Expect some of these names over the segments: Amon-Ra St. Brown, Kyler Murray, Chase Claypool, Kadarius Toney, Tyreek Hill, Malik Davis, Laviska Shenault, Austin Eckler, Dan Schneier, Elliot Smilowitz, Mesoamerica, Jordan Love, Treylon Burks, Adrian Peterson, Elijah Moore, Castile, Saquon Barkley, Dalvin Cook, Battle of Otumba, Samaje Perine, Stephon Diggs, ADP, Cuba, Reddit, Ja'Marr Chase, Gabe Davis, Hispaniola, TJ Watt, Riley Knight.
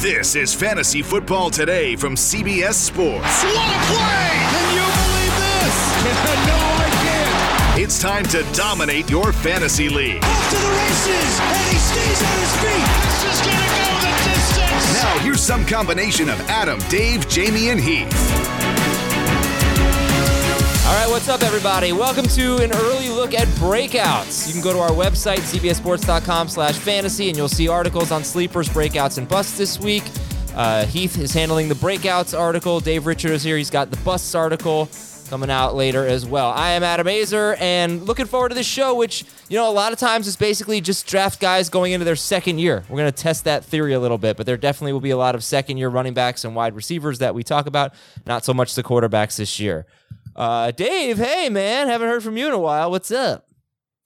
This is Fantasy Football Today from CBS Sports. What a play! Can you believe this? No, I can't. It's time to dominate your fantasy league. Off to the races, and he stays on his feet. It's just going to go the distance. Now here's some combination of Adam, Dave, Jamie, and Heath. All right, what's up, everybody? Welcome to an early look at breakouts. You can go to our website, cbssports.com/fantasy, and you'll see articles on sleepers, breakouts, and busts this week. Heath is handling the breakouts article. Dave Richard is here. He's got the busts article coming out later as well. I am Adam Azer, and looking forward to this show, which, you know, a lot of times is basically just draft guys going into their second year. We're going to test that theory a little bit, but there definitely will be a lot of second-year running backs and wide receivers that we talk about, not so much the quarterbacks this year. Dave, hey, man, haven't heard from you in a while. What's up?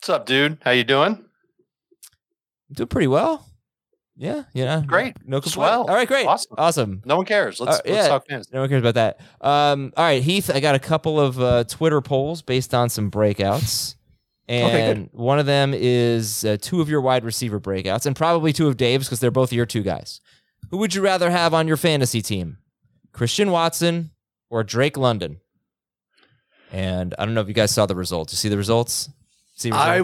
What's up, dude? How you doing? Doing pretty well. Yeah, you know. Great. No complaint. Swell. All right, great. Awesome. No one cares. Let's talk fantasy. No one cares about that. All right, Heath, I got a couple of Twitter polls based on some breakouts. And okay, one of them is two of your wide receiver breakouts, and probably two of Dave's because they're both your two guys. Who would you rather have on your fantasy team? Christian Watson or Drake London? And I don't know if you guys saw the results. You see the results? I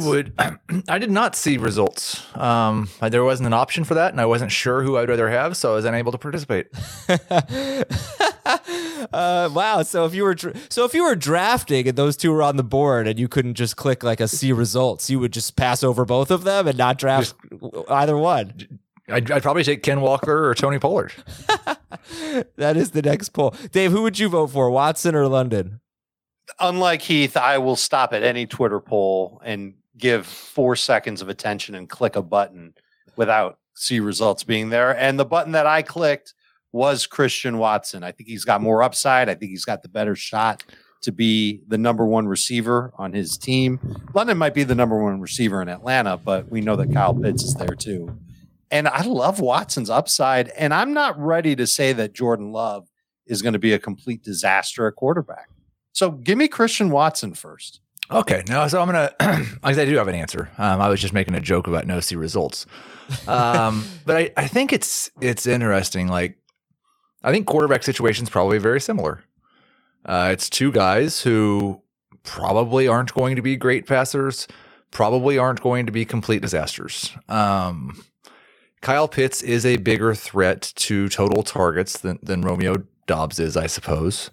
did not see results. There wasn't an option for that, and I wasn't sure who I'd rather have, so I was unable to participate. Wow. So if you were drafting and those two were on the board, and you couldn't just click like a see results, you would just pass over both of them and not draft either one. I'd probably take Ken Walker or Tony Pollard. That is the next poll, Dave. Who would you vote for, Watson or London? Unlike Heath, I will stop at any Twitter poll and give 4 seconds of attention and click a button without see results being there. And the button that I clicked was Christian Watson. I think he's got more upside. I think he's got the better shot to be the number one receiver on his team. London might be the number one receiver in Atlanta, but we know that Kyle Pitts is there too. And I love Watson's upside. And I'm not ready to say that Jordan Love is going to be a complete disaster at quarterback. So give me Christian Watson first. Okay. No, so I'm going to, I do have an answer. I was just making a joke about no see results. But I think it's interesting. Like, I think quarterback situation's probably very similar. It's two guys who probably aren't going to be great passers, probably aren't going to be complete disasters. Kyle Pitts is a bigger threat to total targets than Romeo Doubs is, I suppose.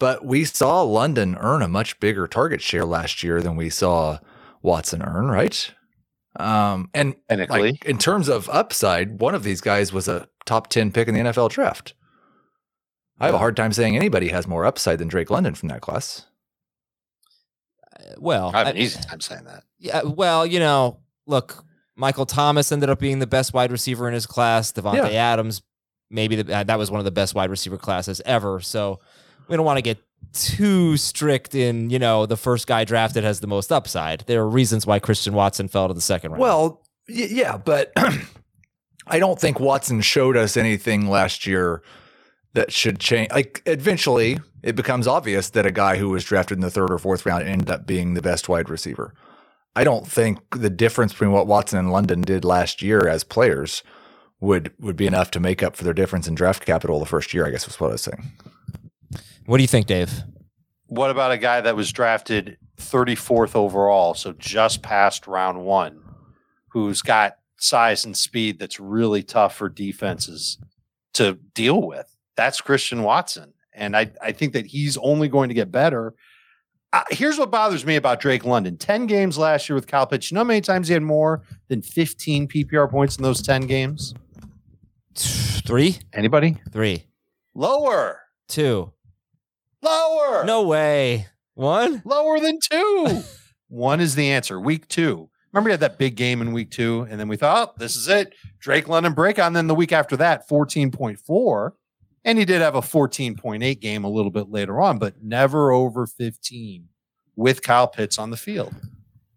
But we saw London earn a much bigger target share last year than we saw Watson earn, right? And like, in terms of upside, one of these guys was a top 10 pick in the NFL draft. I have a hard time saying anybody has more upside than Drake London from that class. Well, I have an easy time saying that. Yeah. Well, you know, look, Michael Thomas ended up being the best wide receiver in his class. Devontae Adams, maybe that was one of the best wide receiver classes ever. So. We don't want to get too strict in, you know, the first guy drafted has the most upside. There are reasons why Christian Watson fell to the second round. Well, yeah, but I don't think Watson showed us anything last year that should change. Like, eventually, it becomes obvious that a guy who was drafted in the third or fourth round ended up being the best wide receiver. I don't think the difference between what Watson and London did last year as players would be enough to make up for their difference in draft capital the first year, I guess was what I was saying. What do you think, Dave? What about a guy that was drafted 34th overall, so just past round 1, who's got size and speed that's really tough for defenses to deal with. That's Christian Watson. And I think that he's only going to get better. Here's what bothers me about Drake London. 10 games last year with Kyle Pitts. You know how many times he had more than 15 PPR points in those 10 games? 3? Anybody? 3. Lower. 2. Lower. No way. 1? Lower than 2. 1 is the answer. Week 2. Remember, he had that big game in week 2, and then we thought, oh, this is it. Drake London break on. Then the week after that, 14.4. And he did have a 14.8 game a little bit later on, but never over 15 with Kyle Pitts on the field.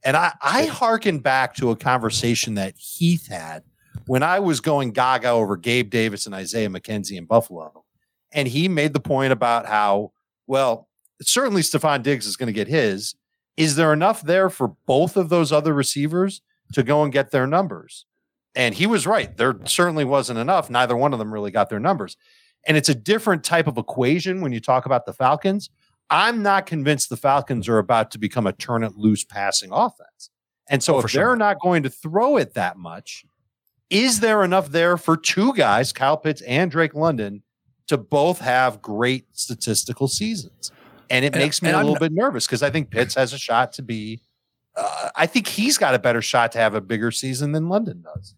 And I hearken back to a conversation that Heath had when I was going gaga over Gabe Davis and Isaiah McKenzie in Buffalo. And he made the point about how, well, certainly Stephon Diggs is going to get his. Is there enough there for both of those other receivers to go and get their numbers? And he was right. There certainly wasn't enough. Neither one of them really got their numbers. And it's a different type of equation when you talk about the Falcons. I'm not convinced the Falcons are about to become a turn-it-loose passing offense. And so if they're not going to throw it that much, is there enough there for two guys, Kyle Pitts and Drake London, to both have great statistical seasons? And it makes me a little bit nervous because I think Pitts has a shot to be I think he's got a better shot to have a bigger season than London does.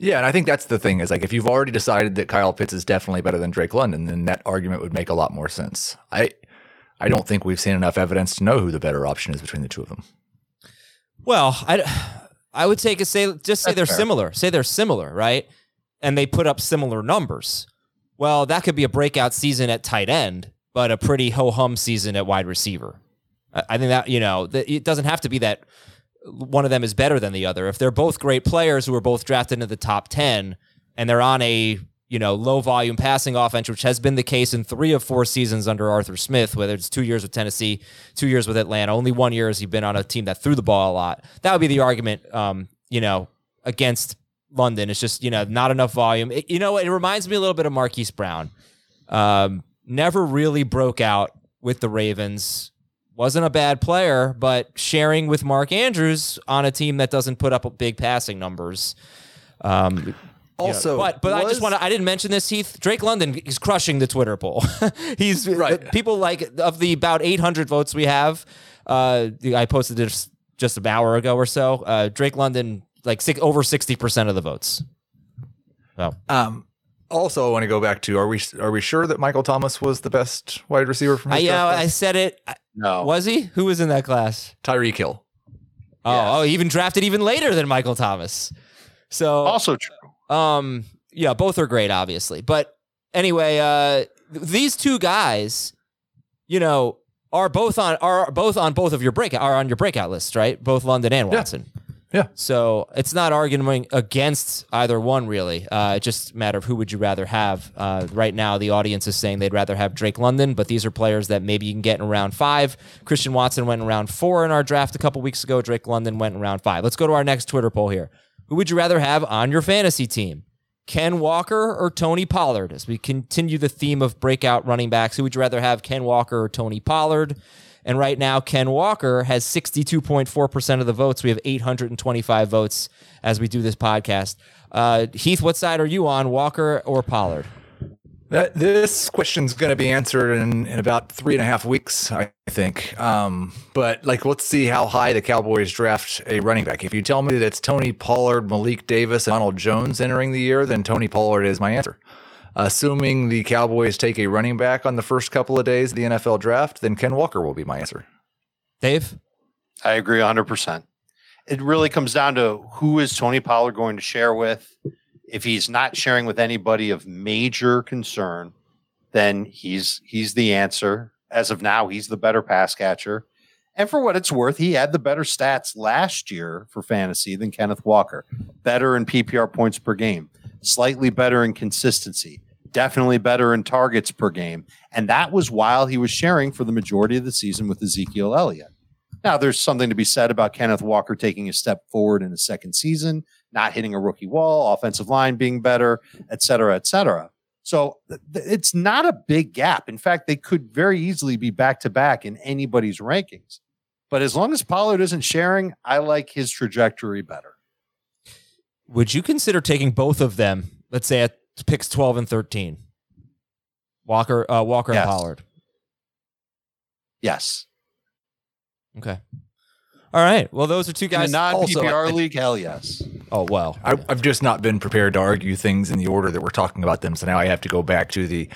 Yeah, and I think that's the thing is, like, if you've already decided that Kyle Pitts is definitely better than Drake London, then that argument would make a lot more sense. I don't think we've seen enough evidence to know who the better option is between the two of them. Well, I would take a say they're fair. Similar. Say they're similar, right? And they put up similar numbers. Well, that could be a breakout season at tight end, but a pretty ho-hum season at wide receiver. I think that, it doesn't have to be that one of them is better than the other. If they're both great players who are both drafted into the top 10 and they're on a, low volume passing offense, which has been the case in 3 of 4 seasons under Arthur Smith, whether it's 2 years with Tennessee, 2 years with Atlanta, only 1 year has he been on a team that threw the ball a lot. That would be the argument, against London. It's just, not enough volume. It reminds me a little bit of Marquise Brown. Never really broke out with the Ravens. Wasn't a bad player, but sharing with Mark Andrews on a team that doesn't put up big passing numbers. I didn't mention this, Heath. Drake London is crushing the Twitter poll. He's right. People of the about 800 votes we have. I posted this just an hour ago or so. Drake London, over 60% of the votes. So. Also, I want to go back to, are we sure that Michael Thomas was the best wide receiver from his draft? I said it. No. Was he? Who was in that class? Tyreek Hill. Oh, yeah. He even drafted even later than Michael Thomas. So also true. Both are great, obviously. But anyway, these two guys, are both on your breakout lists, right? Both London and Watson. Yeah. Yeah. So it's not arguing against either one, really. It's just a matter of who would you rather have. Right now, the audience is saying they'd rather have Drake London, but these are players that maybe you can get in round 5. Christian Watson went in round 4 in our draft a couple weeks ago. Drake London went in round 5. Let's go to our next Twitter poll here. Who would you rather have on your fantasy team? Ken Walker or Tony Pollard? As we continue the theme of breakout running backs, who would you rather have, Ken Walker or Tony Pollard? And right now, Ken Walker has 62.4% of the votes. We have 825 votes as we do this podcast. Heath, what side are you on, Walker or Pollard? This question's going to be answered in about 3.5 weeks, I think. But let's see how high the Cowboys draft a running back. If you tell me that it's Tony Pollard, Malik Davis, and Ronald Jones entering the year, then Tony Pollard is my answer. Assuming the Cowboys take a running back on the first couple of days of the NFL draft, then Ken Walker will be my answer. Dave? I agree 100%. It really comes down to who is Tony Pollard going to share with. If he's not sharing with anybody of major concern, then he's the answer. As of now, he's the better pass catcher. And for what it's worth, he had the better stats last year for fantasy than Kenneth Walker. Better in PPR points per game. Slightly better in consistency. Definitely better in targets per game. And that was while he was sharing for the majority of the season with Ezekiel Elliott. Now, there's something to be said about Kenneth Walker taking a step forward in his second season, not hitting a rookie wall, offensive line being better, et cetera, et cetera. So it's not a big gap. In fact, they could very easily be back-to-back in anybody's rankings. But as long as Pollard isn't sharing, I like his trajectory better. Would you consider taking both of them, let's say at picks 12 and 13? Walker yes. And Pollard. Yes. Okay. All right. Well, those are two guys. In a non-PPR league, hell yes. Oh, well. I've just not been prepared to argue things in the order that we're talking about them, so now I have to go back to the...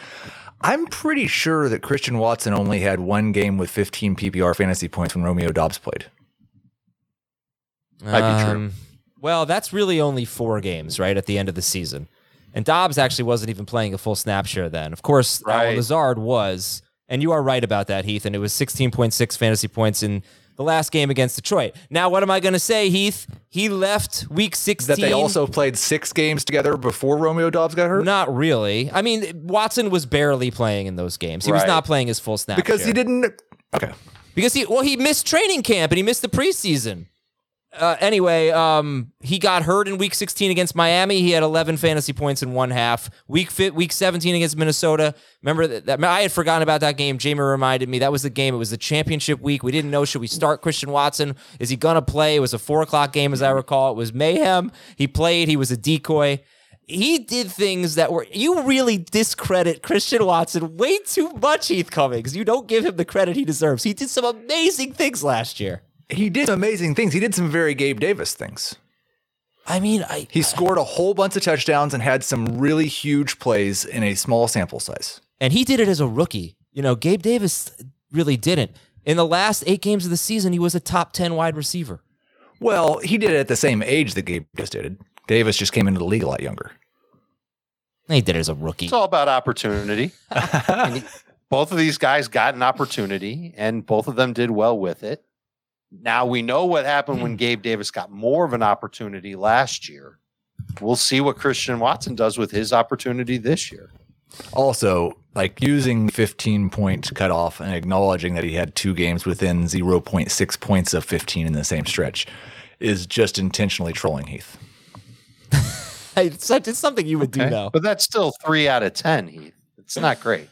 I'm pretty sure that Christian Watson only had one game with 15 PPR fantasy points when Romeo Doubs played. Might be true. Well, that's really only 4 games, right, at the end of the season. And Doubs actually wasn't even playing a full snap share then. Of course, right. Lazard was, and you are right about that, Heath, and it was 16.6 fantasy points in the last game against Detroit. Now, what am I going to say, Heath? He left week 16. That they also played 6 games together before Romeo Doubs got hurt? Not really. I mean, Watson was barely playing in those games. He was not playing his full snap because share. He didn't... Okay. Because he missed training camp and he missed the preseason. Anyway, he got hurt in week 16 against Miami. He had 11 fantasy points in one half. Week 17 against Minnesota. Remember that I had forgotten about that game. Jamie reminded me that was the game. It was the championship week. We didn't know, should we start Christian Watson? Is he going to play? It was a 4:00 game, as I recall. It was mayhem. He played. He was a decoy. He did things that were... You really discredit Christian Watson way too much, Heath Cummings. You don't give him the credit he deserves. He did some amazing things last year. He did amazing things. He did some very Gabe Davis things. I mean, he scored a whole bunch of touchdowns and had some really huge plays in a small sample size. And he did it as a rookie. You know, Gabe Davis really didn't. In the last 8 games of the season, he was a top 10 wide receiver. Well, he did it at the same age that Gabe Davis did. Davis just came into the league a lot younger. He did it as a rookie. It's all about opportunity. Both of these guys got an opportunity, and both of them did well with it. Now we know what happened when Gabe Davis got more of an opportunity last year. We'll see what Christian Watson does with his opportunity this year. Also, like using 15-point cutoff and acknowledging that he had 2 games within 0.6 points of 15 in the same stretch is just intentionally trolling, Heath. It's something you would do now. But that's still 3 out of 10, Heath. It's not great.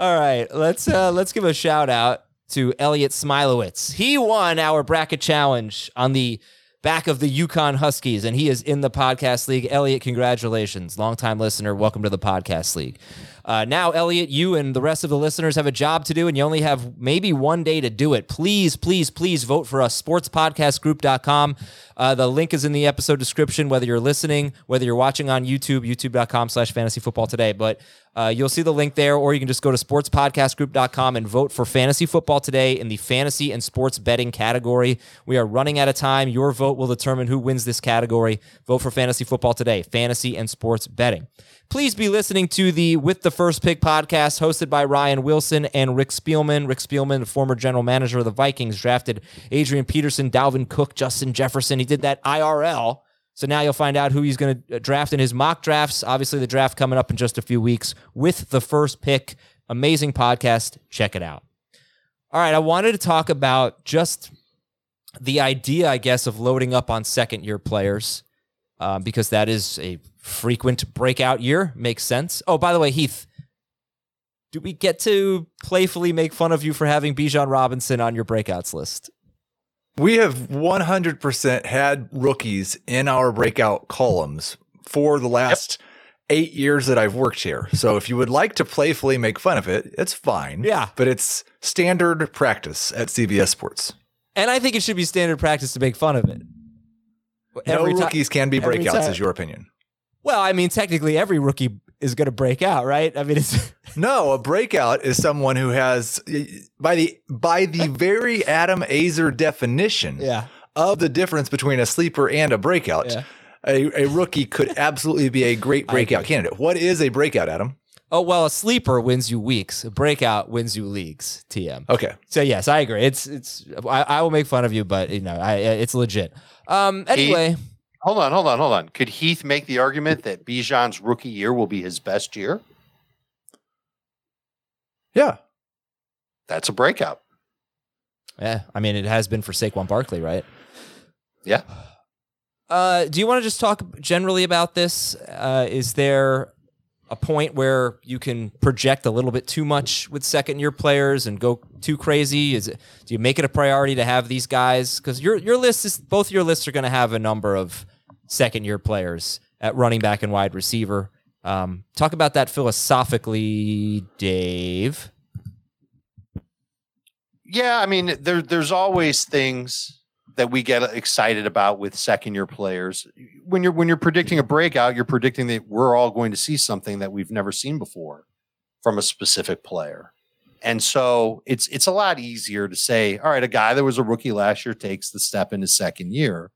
All right, let's give a shout out to Elliot Smilowitz. He won our bracket challenge on the back of the Yukon Huskies, and he is in the podcast league. Elliot, congratulations. Longtime listener. Welcome to the podcast league. Now, Elliot, you and the rest of the listeners have a job to do, and you only have maybe one day to do it. Please, please, please vote for us. Sportspodcastgroup.com. The link is in the episode description, whether you're listening, whether you're watching on YouTube, youtube.com/fantasyfootballtoday. But you'll see the link there, or you can just go to sportspodcastgroup.com and vote for Fantasy Football Today in the fantasy and sports betting category. We are running out of time. Your vote will determine who wins this category. Vote for Fantasy Football Today, fantasy and sports betting. Please be listening to the With the First Pick podcast hosted by Ryan Wilson and Rick Spielman. Rick Spielman, the former general manager of the Vikings, drafted Adrian Peterson, Dalvin Cook, Justin Jefferson. He did that IRL. So now you'll find out who he's going to draft in his mock drafts. Obviously, the draft coming up in just a few weeks with the First Pick. Amazing podcast. Check it out. All right, I wanted to talk about just the idea, I guess, of loading up on second-year players because that is a frequent breakout year. Makes sense. Oh, by the way, Heath, do we get to playfully make fun of you for having Bijan Robinson on your breakouts list? We have 100% had rookies in our breakout columns for the last 8 years that I've worked here. So if you would like to playfully make fun of it, it's fine. Yeah. But it's standard practice at CBS Sports. And I think it should be standard practice to make fun of it. No rookies can be breakouts, is your opinion. Well, I mean, technically every rookie is going to break out, right? I mean, it's... No, a breakout is someone who has, by the very Adam Azer definition of the difference between a sleeper and a breakout, a rookie could absolutely be a great breakout candidate. What is a breakout, Adam? Oh, well, a sleeper wins you weeks. A breakout wins you leagues, TM. Okay. So, yes, I agree. I will make fun of you, but, you know, it's legit. Anyway... Hold on. Could Heath make the argument that Bijan's rookie year will be his best year? Yeah. That's a breakout. Yeah. I mean, it has been for Saquon Barkley, right? Yeah. Do you want to just talk generally about this? Is there a point where you can project a little bit too much with second-year players and go too crazy? Do you make it a priority to have these guys? Because your list is both your lists are going to have a number of second-year players at running back and wide receiver. Talk about that philosophically, Dave. Yeah, I mean, there's always things that we get excited about with second-year players. When you're predicting a breakout, you're predicting that we're all going to see something that we've never seen before from a specific player. And so it's a lot easier to say, all right, a guy that was a rookie last year takes the step in his second year.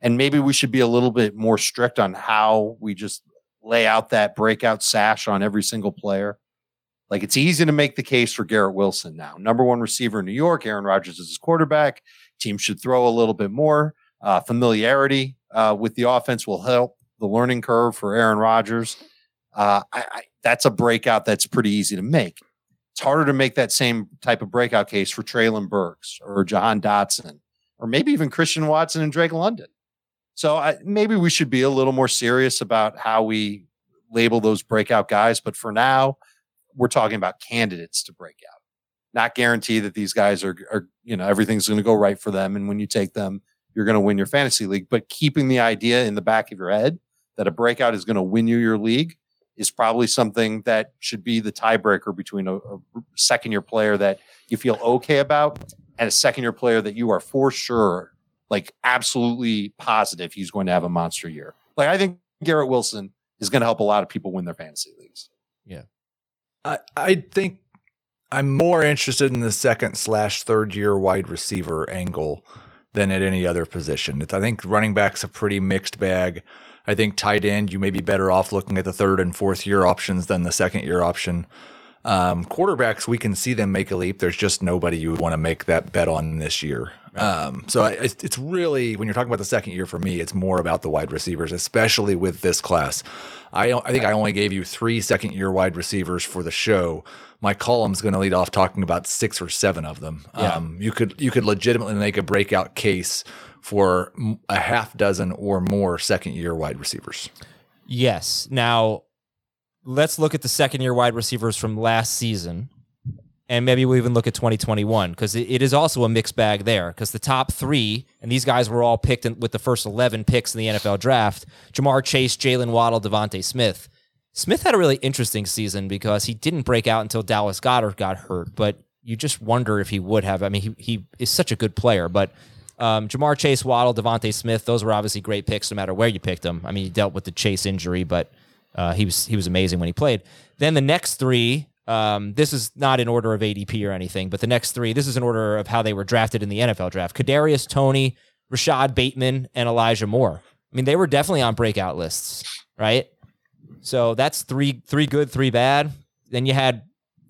And maybe we should be a little bit more strict on how we just lay out that breakout sash on every single player. Like, it's easy to make the case for Garrett Wilson now. Number one receiver in New York, Aaron Rodgers is his quarterback. Teams should throw a little bit more. Familiarity with the offense will help the learning curve for Aaron Rodgers. That's a breakout that's pretty easy to make. It's harder to make that same type of breakout case for Treylon Burks or Jahan Dotson or maybe even Christian Watson and Drake London. So maybe we should be a little more serious about how we label those breakout guys. But for now, we're talking about candidates to break out, not guarantee that these guys are, you know, everything's going to go right for them. And when you take them, you're going to win your fantasy league, but keeping the idea in the back of your head that a breakout is going to win you your league is probably something that should be the tiebreaker between a second year player that you feel okay about and a second year player that you are for sure, like absolutely positive he's going to have a monster year. Like, I think Garrett Wilson is going to help a lot of people win their fantasy leagues. Yeah. I think I'm more interested in the second/third year wide receiver angle than at any other position. I think running back's a pretty mixed bag. I think tight end, you may be better off looking at the 3rd and 4th year options than the 2nd year option. Quarterbacks, we can see them make a leap. There's just nobody you would want to make that bet on this year. So it's really, when you're talking about the 2nd year, for me, it's more about the wide receivers, especially with this class. I think I only gave you 3 second-year wide receivers for the show. My column's going to lead off talking about 6 or 7 of them. Yeah. You could legitimately make a breakout case for a half dozen or more 2nd-year wide receivers. Yes. Now, let's look at the 2nd-year wide receivers from last season, and maybe we'll even look at 2021, because it is also a mixed bag there, because the top 3, and these guys were all picked with the first 11 picks in the NFL draft, Ja'Marr Chase, Jaylen Waddle, DeVonta Smith. Smith had a really interesting season because he didn't break out until Dallas Goedert got hurt, but you just wonder if he would have. I mean, he is such a good player, but Ja'Marr Chase, Waddle, DeVonta Smith, those were obviously great picks no matter where you picked them. I mean, he dealt with the Chase injury, but he was amazing when he played. Then the next 3... this is not in order of ADP or anything, but the next 3, this is in order of how they were drafted in the NFL draft. Kadarius Toney, Rashad Bateman, and Elijah Moore. I mean, they were definitely on breakout lists, right? So that's three good, 3 bad. Then you had,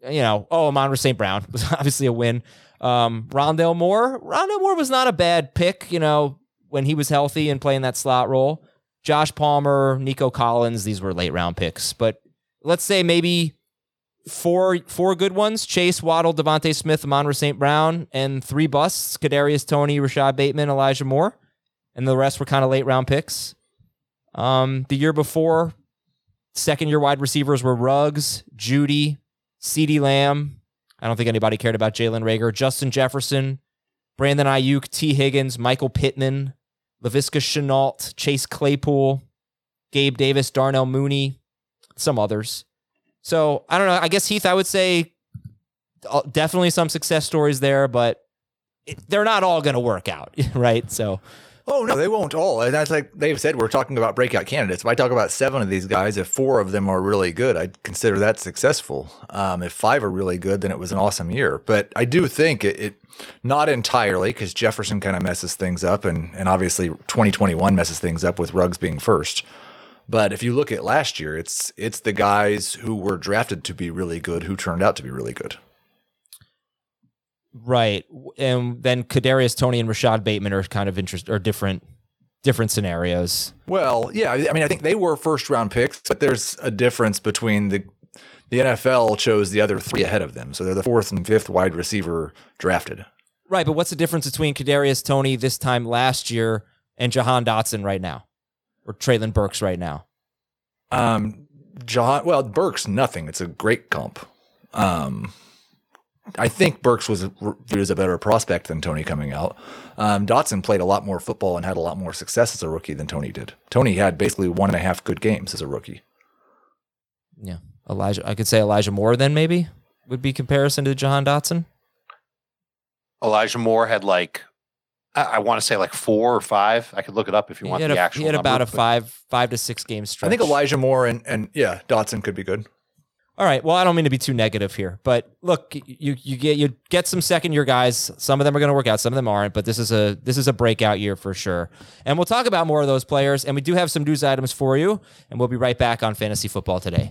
Amon-Ra St. Brown was obviously a win. Rondale Moore. Rondale Moore was not a bad pick, when he was healthy and playing that slot role. Josh Palmer, Nico Collins, these were late round picks. But let's say maybe... Four good ones, Chase, Waddle, DeVonta Smith, Amon-Ra St. Brown, and 3 busts, Kadarius Toney, Rashad Bateman, Elijah Moore, and the rest were kind of late-round picks. The year before, second-year wide receivers were Ruggs, Jeudy, CeeDee Lamb. I don't think anybody cared about Jalen Reagor, Justin Jefferson, Brandon Ayuk, T. Higgins, Michael Pittman, Laviska Shenault, Chase Claypool, Gabe Davis, Darnell Mooney, some others. So, I don't know. I guess, Heath, I would say definitely some success stories there, but they're not all going to work out, right? So, oh, no, they won't all. And that's like they've said, we're talking about breakout candidates. If I talk about 7 of these guys, if 4 of them are really good, I'd consider that successful. If 5 are really good, then it was an awesome year. But I do think it not entirely, because Jefferson kind of messes things up, and obviously 2021 messes things up with Ruggs being first. But if you look at last year, it's the guys who were drafted to be really good who turned out to be really good. Right. And then Kadarius Toney and Rashad Bateman are kind of different scenarios. Well, yeah. I mean, I think they were first-round picks, but there's a difference between the NFL chose the other 3 ahead of them. So they're the 4th and 5th wide receiver drafted. Right, but what's the difference between Kadarius Toney this time last year and Jahan Dotson right now? Or Treylon Burks right now? Burks, nothing. It's a great comp. I think Burks was viewed as a better prospect than Toney coming out. Dotson played a lot more football and had a lot more success as a rookie than Toney did. Toney had basically 1.5 good games as a rookie. Yeah. I could say Elijah Moore then maybe would be comparison to Jahan Dotson. Elijah Moore had like, I want to say like 4 or 5. I could look it up if you want the actual. He had about a 5 to 6 game stretch. I think Elijah Moore and Dotson could be good. All right. Well, I don't mean to be too negative here, but look, you get some second year guys. Some of them are going to work out, some of them aren't. But this is a breakout year for sure. And we'll talk about more of those players. And we do have some news items for you. And we'll be right back on Fantasy Football Today.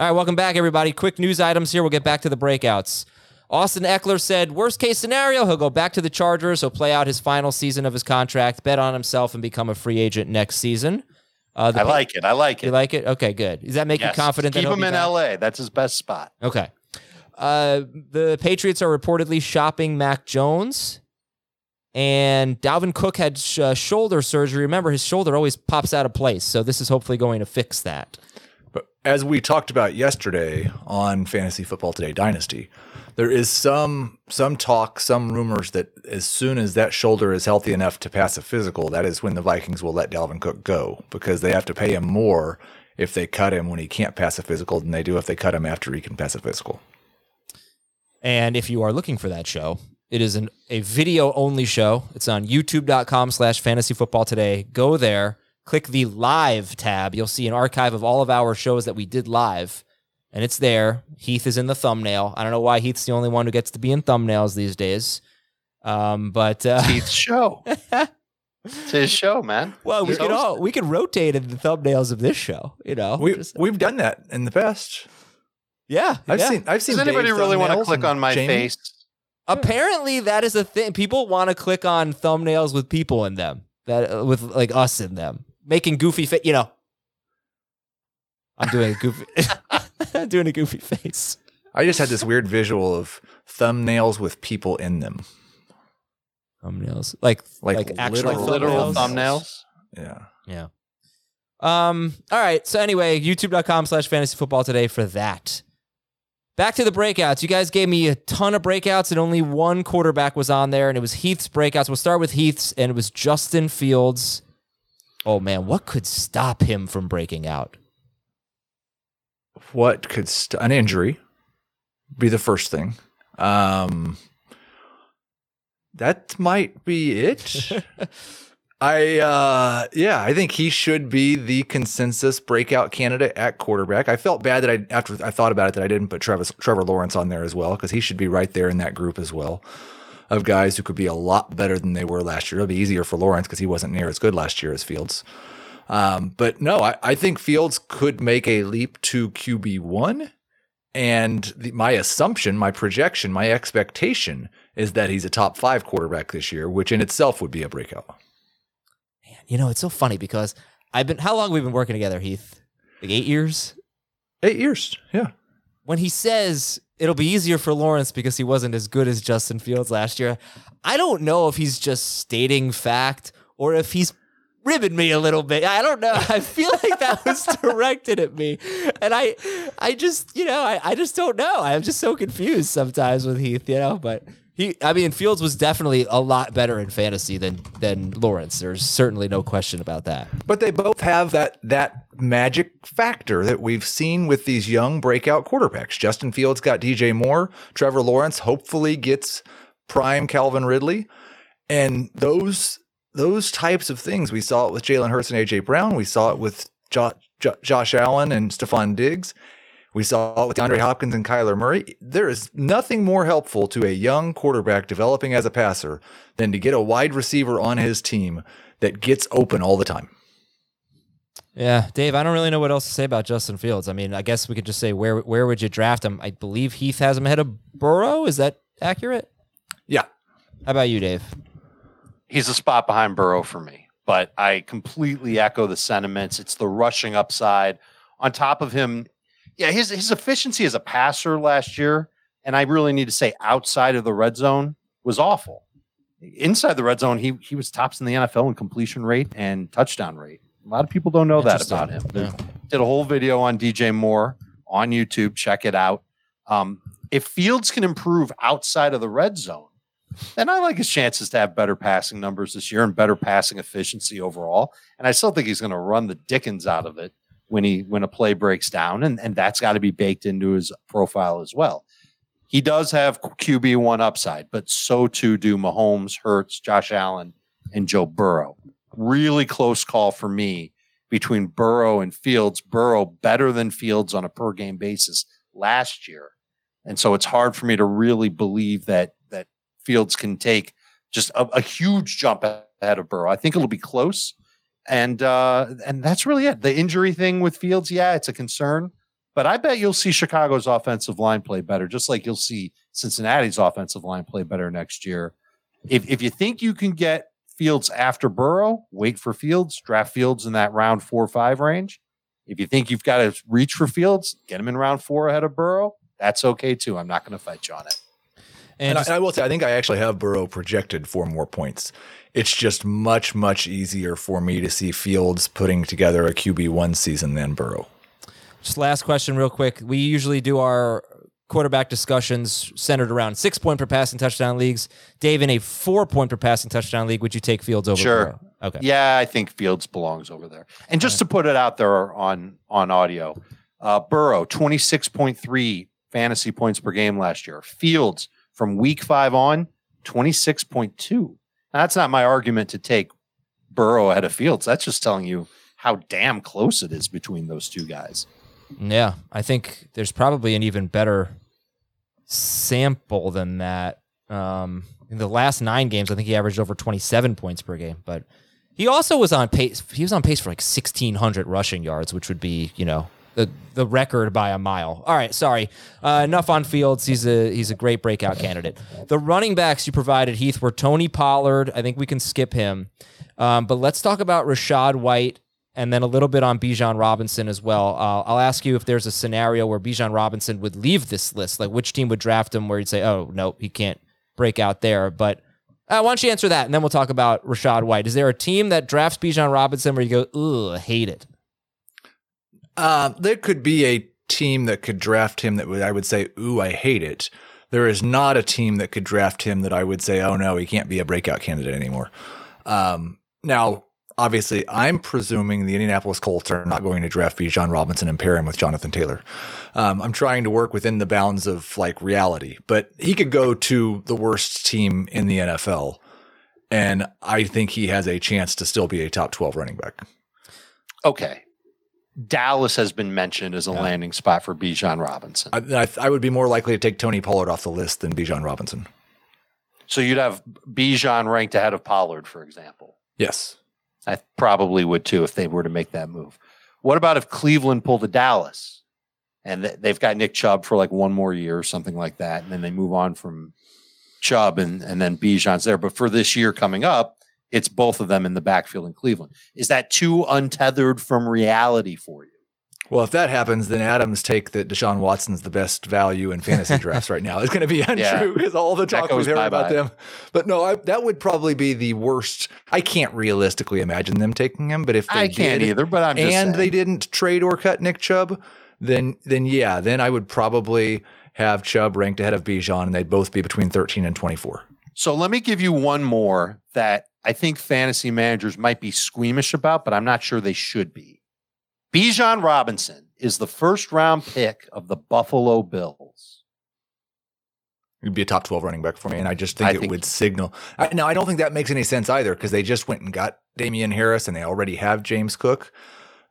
All right, welcome back, everybody. Quick news items here. We'll get back to the breakouts. Austin Eckler said, worst case scenario, he'll go back to the Chargers. He'll play out his final season of his contract, bet on himself, and become a free agent next season. I like it. You like it? Okay, good. Does that make you confident? Keep him in L.A. That's his best spot. Okay. The Patriots are reportedly shopping Mac Jones. And Dalvin Cook had shoulder surgery. Remember, his shoulder always pops out of place, so this is hopefully going to fix that. As we talked about yesterday on Fantasy Football Today Dynasty, there is some talk, some rumors that as soon as that shoulder is healthy enough to pass a physical, that is when the Vikings will let Dalvin Cook go because they have to pay him more if they cut him when he can't pass a physical than they do if they cut him after he can pass a physical. And if you are looking for that show, it is a video-only show. It's on YouTube.com/Fantasy Football Today. Go there. Click the live tab. You'll see an archive of all of our shows that we did live, and it's there. Heath is in the thumbnail. I don't know why Heath's the only one who gets to be in thumbnails these days. It's Heath's show. It's his show, man. Well, we could rotate in the thumbnails of this show. You know, we've done that in the past. Yeah, I've seen. Does anybody really want to click on my face? Apparently, that is a thing. People want to click on thumbnails with people in them, that with like us in them. Making goofy face, you know. I'm doing a goofy face. I just had this weird visual of thumbnails with people in them. Thumbnails. Like actual literal thumbnails. Yeah. All right. So anyway, youtube.com/fantasyfootballtoday for that. Back to the breakouts. You guys gave me a ton of breakouts and only one quarterback was on there, and it was Heath's breakouts. We'll start with Heath's, and it was Justin Fields. Oh, man, what could stop him from breaking out? What could an injury be the first thing? That might be it. I think he should be the consensus breakout candidate at quarterback. I felt bad that after I thought about it that I didn't put Trevor Lawrence on there as well because he should be right there in that group as well of guys who could be a lot better than they were last year. It'll be easier for Lawrence because he wasn't near as good last year as Fields. But no, I think Fields could make a leap to QB1. And my assumption, my projection, my expectation is that he's a top 5 quarterback this year, which in itself would be a breakout. Man, you know, it's so funny because how long have we been working together, Heath? Like 8 years? 8 years, yeah. When he says it'll be easier for Lawrence because he wasn't as good as Justin Fields last year, I don't know if he's just stating fact or if he's ribbing me a little bit. I don't know. I feel like that was directed at me. And I just, you know, I just don't know. I'm just so confused sometimes with Heath, you know, but Fields was definitely a lot better in fantasy than Lawrence. There's certainly no question about that. But they both have that magic factor that we've seen with these young breakout quarterbacks. Justin Fields got DJ Moore. Trevor Lawrence hopefully gets prime Calvin Ridley. And those types of things, we saw it with Jalen Hurts and A.J. Brown. We saw it with Josh Allen and Stephon Diggs. We saw it with DeAndre Hopkins and Kyler Murray. There is nothing more helpful to a young quarterback developing as a passer than to get a wide receiver on his team that gets open all the time. Yeah, Dave, I don't really know what else to say about Justin Fields. I mean, I guess we could just say, where would you draft him? I believe Heath has him ahead of Burrow. Is that accurate? Yeah. How about you, Dave? He's a spot behind Burrow for me, but I completely echo the sentiments. It's the rushing upside. On top of him, yeah, his efficiency as a passer last year, and I really need to say outside of the red zone, was awful. Inside the red zone, he was tops in the NFL in completion rate and touchdown rate. A lot of people don't know that about him. Yeah. Did a whole video on DJ Moore on YouTube. Check it out. If Fields can improve outside of the red zone, then I like his chances to have better passing numbers this year and better passing efficiency overall. And I still think he's going to run the dickens out of it when a play breaks down. And that's got to be baked into his profile as well. He does have QB1 upside, but so too do Mahomes, Hurts, Josh Allen, and Joe Burrow. Really close call for me between Burrow and Fields. Burrow better than Fields on a per-game basis last year. And so it's hard for me to really believe that Fields can take just a huge jump ahead of Burrow. I think it'll be close. And that's really it. The injury thing with Fields, yeah, it's a concern. But I bet you'll see Chicago's offensive line play better, just like you'll see Cincinnati's offensive line play better next year. If you think you can get Fields after Burrow, wait for Fields, draft Fields in that round 4 or 5 range. If you think you've got to reach for Fields, get him in round 4 ahead of Burrow. That's okay, too. I'm not going to fight you on it. And I will say, I think I actually have Burrow projected for more points. It's just much, much easier for me to see Fields putting together a QB1 season than Burrow. Just last question real quick. We usually do our quarterback discussions centered around 6-point per pass and touchdown leagues. Dave, in a 4-point per pass and touchdown league, would you take Fields over? Sure. Burrow? Okay. Yeah, I think Fields belongs over there. And just to put it out there on audio, Burrow, 26.3 fantasy points per game last year. Fields, from week 5 on, 26.2. Now, that's not my argument to take Burrow ahead of Fields. That's just telling you how damn close it is between those two guys. Yeah, I think there's probably an even better sample than that. In the last 9 games, I think he averaged over 27 points per game, but he also was on pace. He was on pace for like 1,600 rushing yards, which would be, the record by a mile. All right, sorry. Enough on Fields. He's a great breakout candidate. The running backs you provided, Heath, were Tony Pollard. I think we can skip him. But let's talk about Rashad White, and then a little bit on Bijan Robinson as well. I'll ask you if there's a scenario where Bijan Robinson would leave this list, like which team would draft him where you'd say, oh, no, he can't break out there. But why don't you answer that, and then we'll talk about Rashad White. Is there a team that drafts Bijan Robinson where you go, ugh, hate it? There could be a team that could draft him that I would say, ooh, I hate it. There is not a team that could draft him that I would say, oh, no, he can't be a breakout candidate anymore. Now, obviously, I'm presuming the Indianapolis Colts are not going to draft Bijan Robinson and pair him with Jonathan Taylor. I'm trying to work within the bounds of like reality, but he could go to the worst team in the NFL, and I think he has a chance to still be a top 12 running back. Okay. Dallas has been mentioned as a landing spot for Bijan Robinson. I would be more likely to take Tony Pollard off the list than Bijan Robinson. So you'd have Bijan ranked ahead of Pollard, for example. Yes. I probably would, too, if they were to make that move. What about if Cleveland pulled a Dallas and they've got Nick Chubb for like one more year or something like that, and then they move on from Chubb and then Bijan's there. But for this year coming up, it's both of them in the backfield in Cleveland. Is that too untethered from reality for you? Well, if that happens, then Adam's take that Deshaun Watson's the best value in fantasy drafts right now is going to be untrue because all the talk was hearing about them. But no, that would probably be the worst. I can't realistically imagine them taking him, but if they can't either, but I'm just saying. They didn't trade or cut Nick Chubb, then I would probably have Chubb ranked ahead of Bijan, and they'd both be between 13 and 24. So let me give you one more that I think fantasy managers might be squeamish about, but I'm not sure they should be. Bijan Robinson is the first round pick of the Buffalo Bills. He'd be a top 12 running back for me, and I just think it would signal. Now, I don't think that makes any sense either because they just went and got Damian Harris, and they already have James Cook.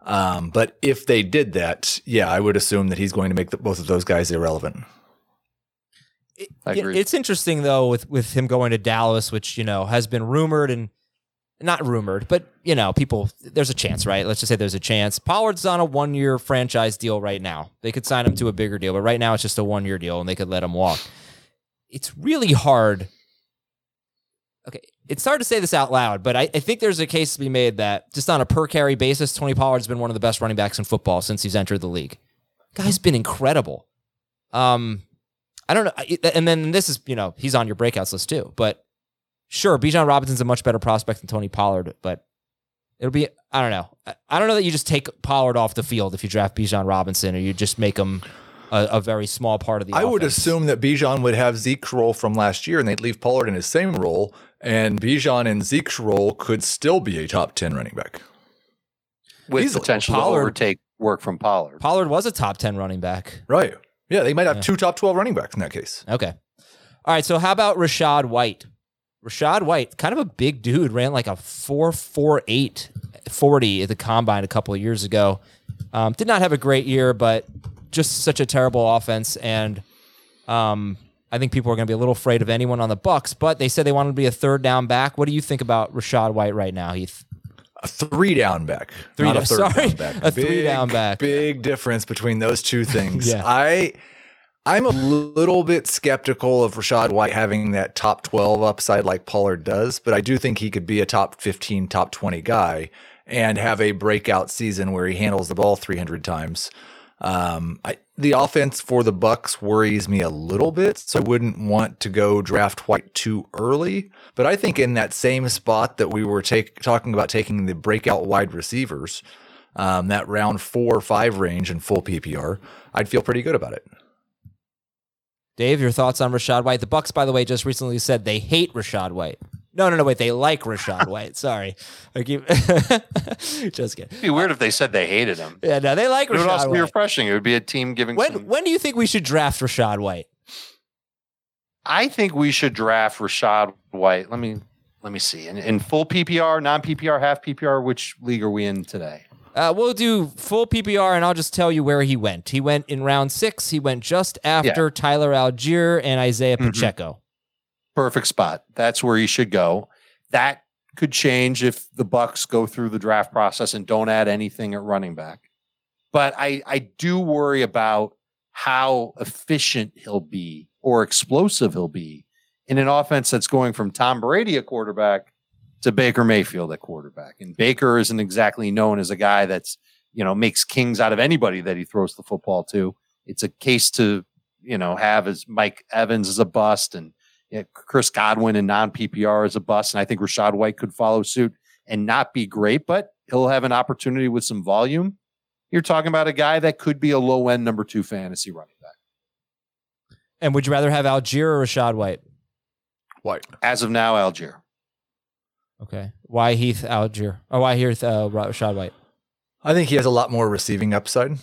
But if they did that, yeah, I would assume that he's going to make both of those guys irrelevant. It's interesting, though, with him going to Dallas, which, you know, has been rumored and not rumored, but, you know, people, there's a chance, right? Let's just say there's a chance. Pollard's on a one-year franchise deal right now. They could sign him to a bigger deal, but right now it's just a one-year deal, and they could let him walk. It's really hard. Okay, it's hard to say this out loud, but I think there's a case to be made that just on a per-carry basis, Tony Pollard's been one of the best running backs in football since he's entered the league. Guy's been incredible. I don't know. And then this is, you know, he's on your breakouts list too. But sure, Bijan Robinson's a much better prospect than Tony Pollard, but it'll be, I don't know. I don't know that you just take Pollard off the field if you draft Bijan Robinson or you just make him a very small part of the offense. I would assume that Bijan would have Zeke's role from last year and they'd leave Pollard in his same role, and Bijan in Zeke's role could still be a top 10 running back. With easily. Potential Pollard, to overtake work from Pollard. Pollard was a top 10 running back. Right. Yeah, they might have two top 12 running backs in that case. Okay. All right, so how about Rashad White? Rashad White, kind of a big dude, ran like a 4.48 40 at the combine a couple of years ago. Did not have a great year, but just such a terrible offense, and I think people are going to be a little afraid of anyone on the Bucks. But they said they wanted to be a third down back. What do you think about Rashad White right now, Heath? A three down back. A three down back. Big difference between those two things. Yeah. I'm a little bit skeptical of Rashad White having that top 12 upside like Pollard does, but I do think he could be a top 15, top 20 guy and have a breakout season where he handles the ball 300 times. The offense for the Bucks worries me a little bit, so I wouldn't want to go draft White too early. But I think in that same spot that we were talking about taking the breakout wide receivers, that round 4 or 5 range in full PPR, I'd feel pretty good about it. Dave, your thoughts on Rashad White? The Bucks, by the way, just recently said they hate Rashad White. No, wait. They like Rashad White. Sorry. Just kidding. It'd be weird if they said they hated him. Yeah, no, they like Rashad White. It would also be refreshing. It would be a team giving. When do you think we should draft Rashad White? I think we should draft Rashad White. Let me see. In full PPR, non-PPR, half PPR, which league are we in today? We'll do full PPR, and I'll just tell you where he went. He went in round 6. He went just after Tyler Algier and Isaiah Pacheco. Mm-hmm. Perfect spot. That's where he should go. That could change if the Bucks go through the draft process and don't add anything at running back. But I do worry about how efficient he'll be or explosive he'll be in an offense that's going from Tom Brady at quarterback to Baker Mayfield at quarterback. And Baker isn't exactly known as a guy that's, you know, makes kings out of anybody that he throws the football to. It's a case to, you know, have as Mike Evans is a bust and Chris Godwin in non-PPR is a bust, and I think Rashad White could follow suit and not be great, but he'll have an opportunity with some volume. You're talking about a guy that could be a low-end number 2 fantasy running back. And would you rather have Algier or Rashad White? White. As of now, Algier. Okay. Why Heath Algier? Oh, why Heath Rashad White? I think he has a lot more receiving upside.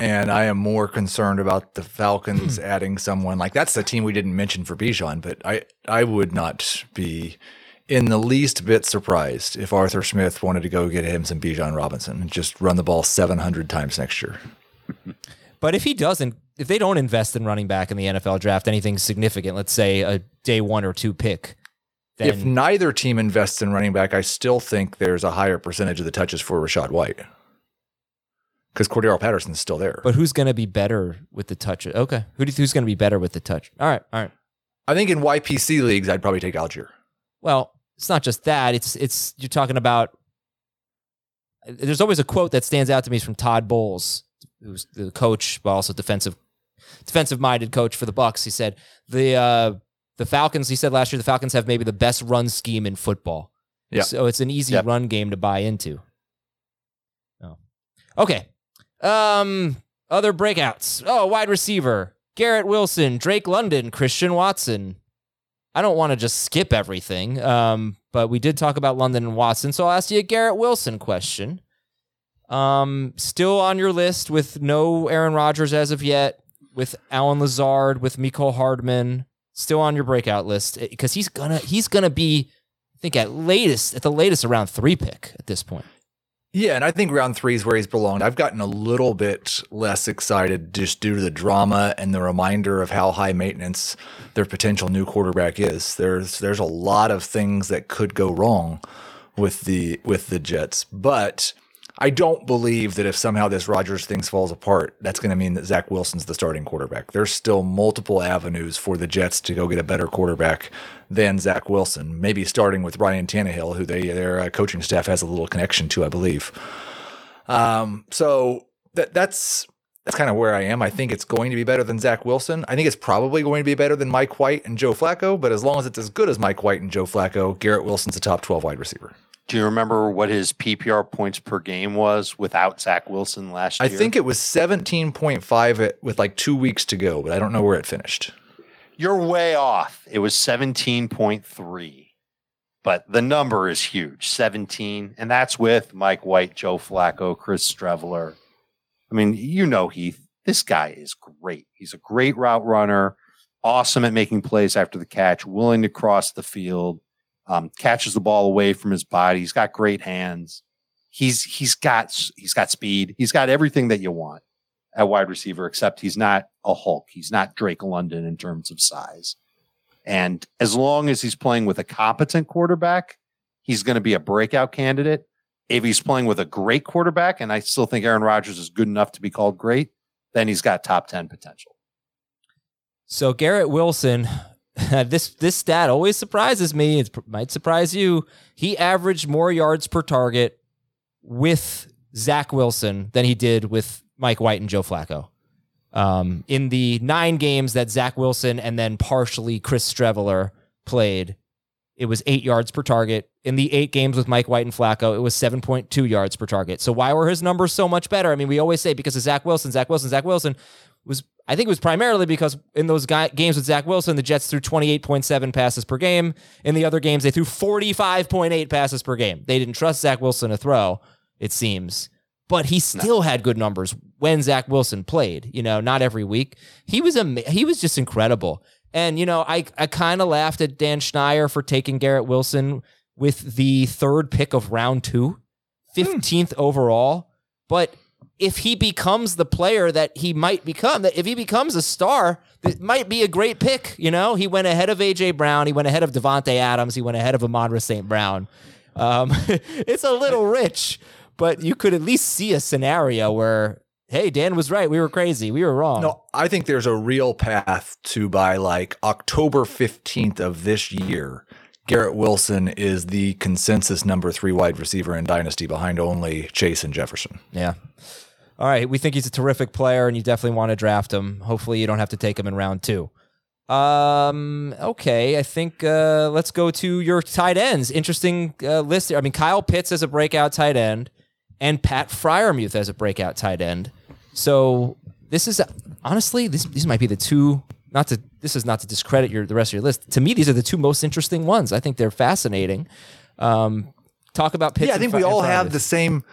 And I am more concerned about the Falcons adding someone like that's the team we didn't mention for Bijan, but I would not be in the least bit surprised if Arthur Smith wanted to go get him some Bijan Robinson and just run the ball 700 times next year. But if he doesn't, if they don't invest in running back in the NFL draft, anything significant, let's say a day 1 or 2 pick. Then if neither team invests in running back, I still think there's a higher percentage of the touches for Rashad White. Because Cordarrelle Patterson's still there, but who's going to be better with the touch? Okay, who's going to be better with the touch? All right. I think in YPC leagues, I'd probably take Algier. Well, it's not just that. It's you're talking about. There's always a quote that stands out to me is from Todd Bowles, who's the coach, but also defensive-minded coach for the Bucks. He said the Falcons. He said last year the Falcons have maybe the best run scheme in football. Yeah. So it's an easy run game to buy into. Oh, okay. Other breakouts. Oh, wide receiver. Garrett Wilson, Drake London, Christian Watson. I don't want to just skip everything, but we did talk about London and Watson, so I'll ask you a Garrett Wilson question. Still on your list with no Aaron Rodgers as of yet, with Allen Lazard, with Mecole Hardman, still on your breakout list because he's gonna be, I think at the latest a round 3 pick at this point. Yeah, and I think round 3 is where he's belonged. I've gotten a little bit less excited just due to the drama and the reminder of how high maintenance their potential new quarterback is. There's a lot of things that could go wrong with the Jets, but I don't believe that if somehow this Rodgers thing falls apart, that's going to mean that Zach Wilson's the starting quarterback. There's still multiple avenues for the Jets to go get a better quarterback than Zach Wilson, maybe starting with Ryan Tannehill, who their coaching staff has a little connection to, I believe. So that's kind of where I am. I think it's going to be better than Zach Wilson. I think it's probably going to be better than Mike White and Joe Flacco, but as long as it's as good as Mike White and Joe Flacco, Garrett Wilson's a top 12 wide receiver. Do you remember what his PPR points per game was without Zach Wilson last year? I think it was 17.5 with like 2 weeks to go, but I don't know where it finished. You're way off. It was 17.3, but the number is huge, 17. And that's with Mike White, Joe Flacco, Chris Streveler. I mean, you know, Heath, this guy is great. He's a great route runner, awesome at making plays after the catch, willing to cross the field. Catches the ball away from his body. He's got great hands. He's got speed. He's got everything that you want at wide receiver, except he's not a Hulk. He's not Drake London in terms of size. And as long as he's playing with a competent quarterback, he's going to be a breakout candidate. If he's playing with a great quarterback, and I still think Aaron Rodgers is good enough to be called great, then he's got top 10 potential. So Garrett Wilson... This stat always surprises me. It might surprise you. He averaged more yards per target with Zach Wilson than he did with Mike White and Joe Flacco. In the 9 games that Zach Wilson and then partially Chris Streveler played, it was 8 yards per target. In the 8 games with Mike White and Flacco, it was 7.2 yards per target. So why were his numbers so much better? I mean, we always say because of Zach Wilson was... I think it was primarily because in those games with Zach Wilson, the Jets threw 28.7 passes per game. In the other games, they threw 45.8 passes per game. They didn't trust Zach Wilson to throw, it seems. But he still had good numbers when Zach Wilson played. You know, not every week. He was just incredible. And, you know, I kind of laughed at Dan Schneier for taking Garrett Wilson with the 3rd pick of round 2, 15th overall. But... if he becomes the player that he might become, that if he becomes a star, that might be a great pick. You know, he went ahead of A.J. Brown. He went ahead of Devontae Adams. He went ahead of Amon-Ra St. Brown. It's a little rich, but you could at least see a scenario where, hey, Dan was right. We were crazy. We were wrong. No, I think there's a real path to by like October 15th of this year, Garrett Wilson is the consensus number 3 wide receiver in Dynasty behind only Chase and Jefferson. Yeah. All right, we think he's a terrific player, and you definitely want to draft him. Hopefully, you don't have to take him in round 2. Okay, I think let's go to your tight ends. Interesting list here. I mean, Kyle Pitts as a breakout tight end and Pat Freiermuth as a breakout tight end. So this is, honestly, these might be the two, not to discredit the rest of your list. To me, these are the two most interesting ones. I think they're fascinating. Talk about Pitts. Yeah, I think we all have the same...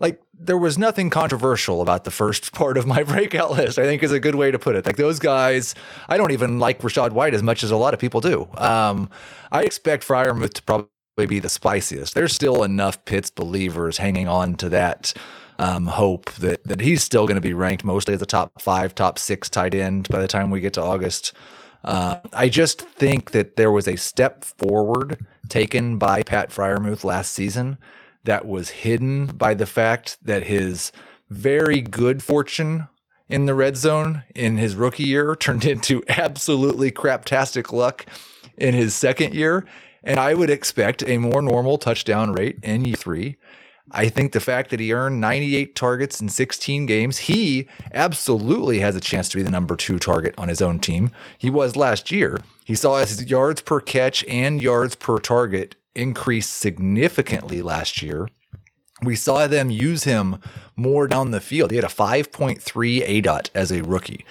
like there was nothing controversial about the first part of my breakout list, I think is a good way to put it. Like those guys, I don't even like Rashad White as much as a lot of people do. I expect Freiermuth to probably be the spiciest. There's still enough Pitts believers hanging on to that hope that he's still going to be ranked mostly as a top 5, top 6 tight end by the time we get to August. I just think that there was a step forward taken by Pat Freiermuth last season that was hidden by the fact that his very good fortune in the red zone in his rookie year turned into absolutely craptastic luck in his second year. And I would expect a more normal touchdown rate in year 3. I think the fact that he earned 98 targets in 16 games, he absolutely has a chance to be the number 2 target on his own team. He was last year. He saw his yards per catch and yards per target increased significantly last year. We saw them use him more down the field. He had a 5.3 ADOT as a rookie.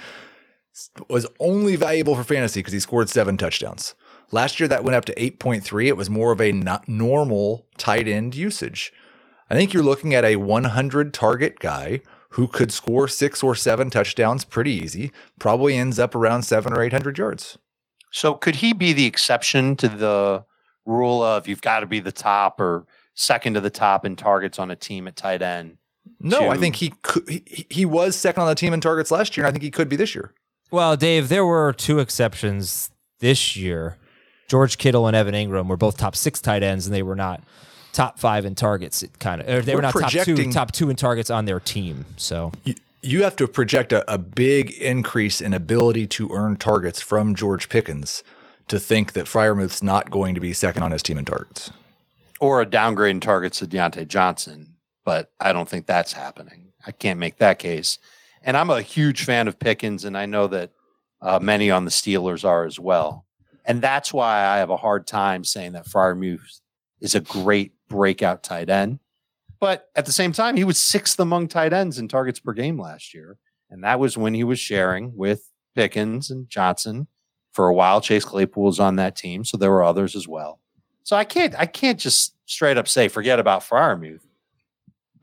It was only valuable for fantasy because he scored 7 touchdowns. Last year, that went up to 8.3. It was more of a not normal tight end usage. I think you're looking at a 100 target guy who could score 6 or 7 touchdowns pretty easy, probably ends up around 700 or 800 yards. So could he be the exception to the rule of you've got to be the top or second to the top in targets on a team at tight end? No, I think he could, he was second on the team in targets last year, and I think he could be this year. Well, Dave, there were 2 exceptions this year. George Kittle and Evan Ingram were both top 6 tight ends, and they were not top 5 in targets. They were not top two in targets on their team. So you have to project a big increase in ability to earn targets from George Pickens to think that Freiermuth's not going to be second on his team in targets. Or a downgrade in targets to Deontay Johnson, but I don't think that's happening. I can't make that case. And I'm a huge fan of Pickens, and I know that many on the Steelers are as well. And that's why I have a hard time saying that Freiermuth is a great breakout tight end. But at the same time, he was 6th among tight ends in targets per game last year. And that was when he was sharing with Pickens and Johnson for a while. Chase Claypool was on that team, so there were others as well. So I can't just straight up say, forget about Freiermuth.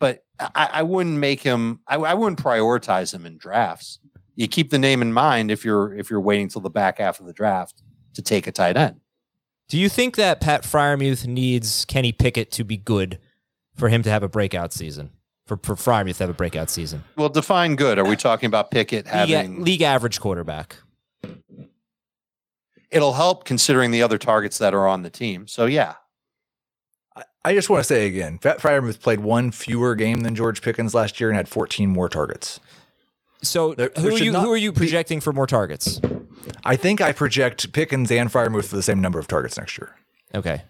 But I wouldn't make him, I wouldn't prioritize him in drafts. You keep the name in mind if you're waiting till the back half of the draft to take a tight end. Do you think that Pat Freiermuth needs Kenny Pickett to be good for him to have a breakout season? For Freiermuth to have a breakout season? Well, define good. Are we talking about Pickett having league average quarterback? It'll help considering the other targets that are on the team. So yeah. I just want to say again, Pat Freiermuth played 1 fewer game than George Pickens last year and had 14 more targets. So who are you projecting for more targets? I think I project Pickens and Freiermuth for the same number of targets next year. Okay.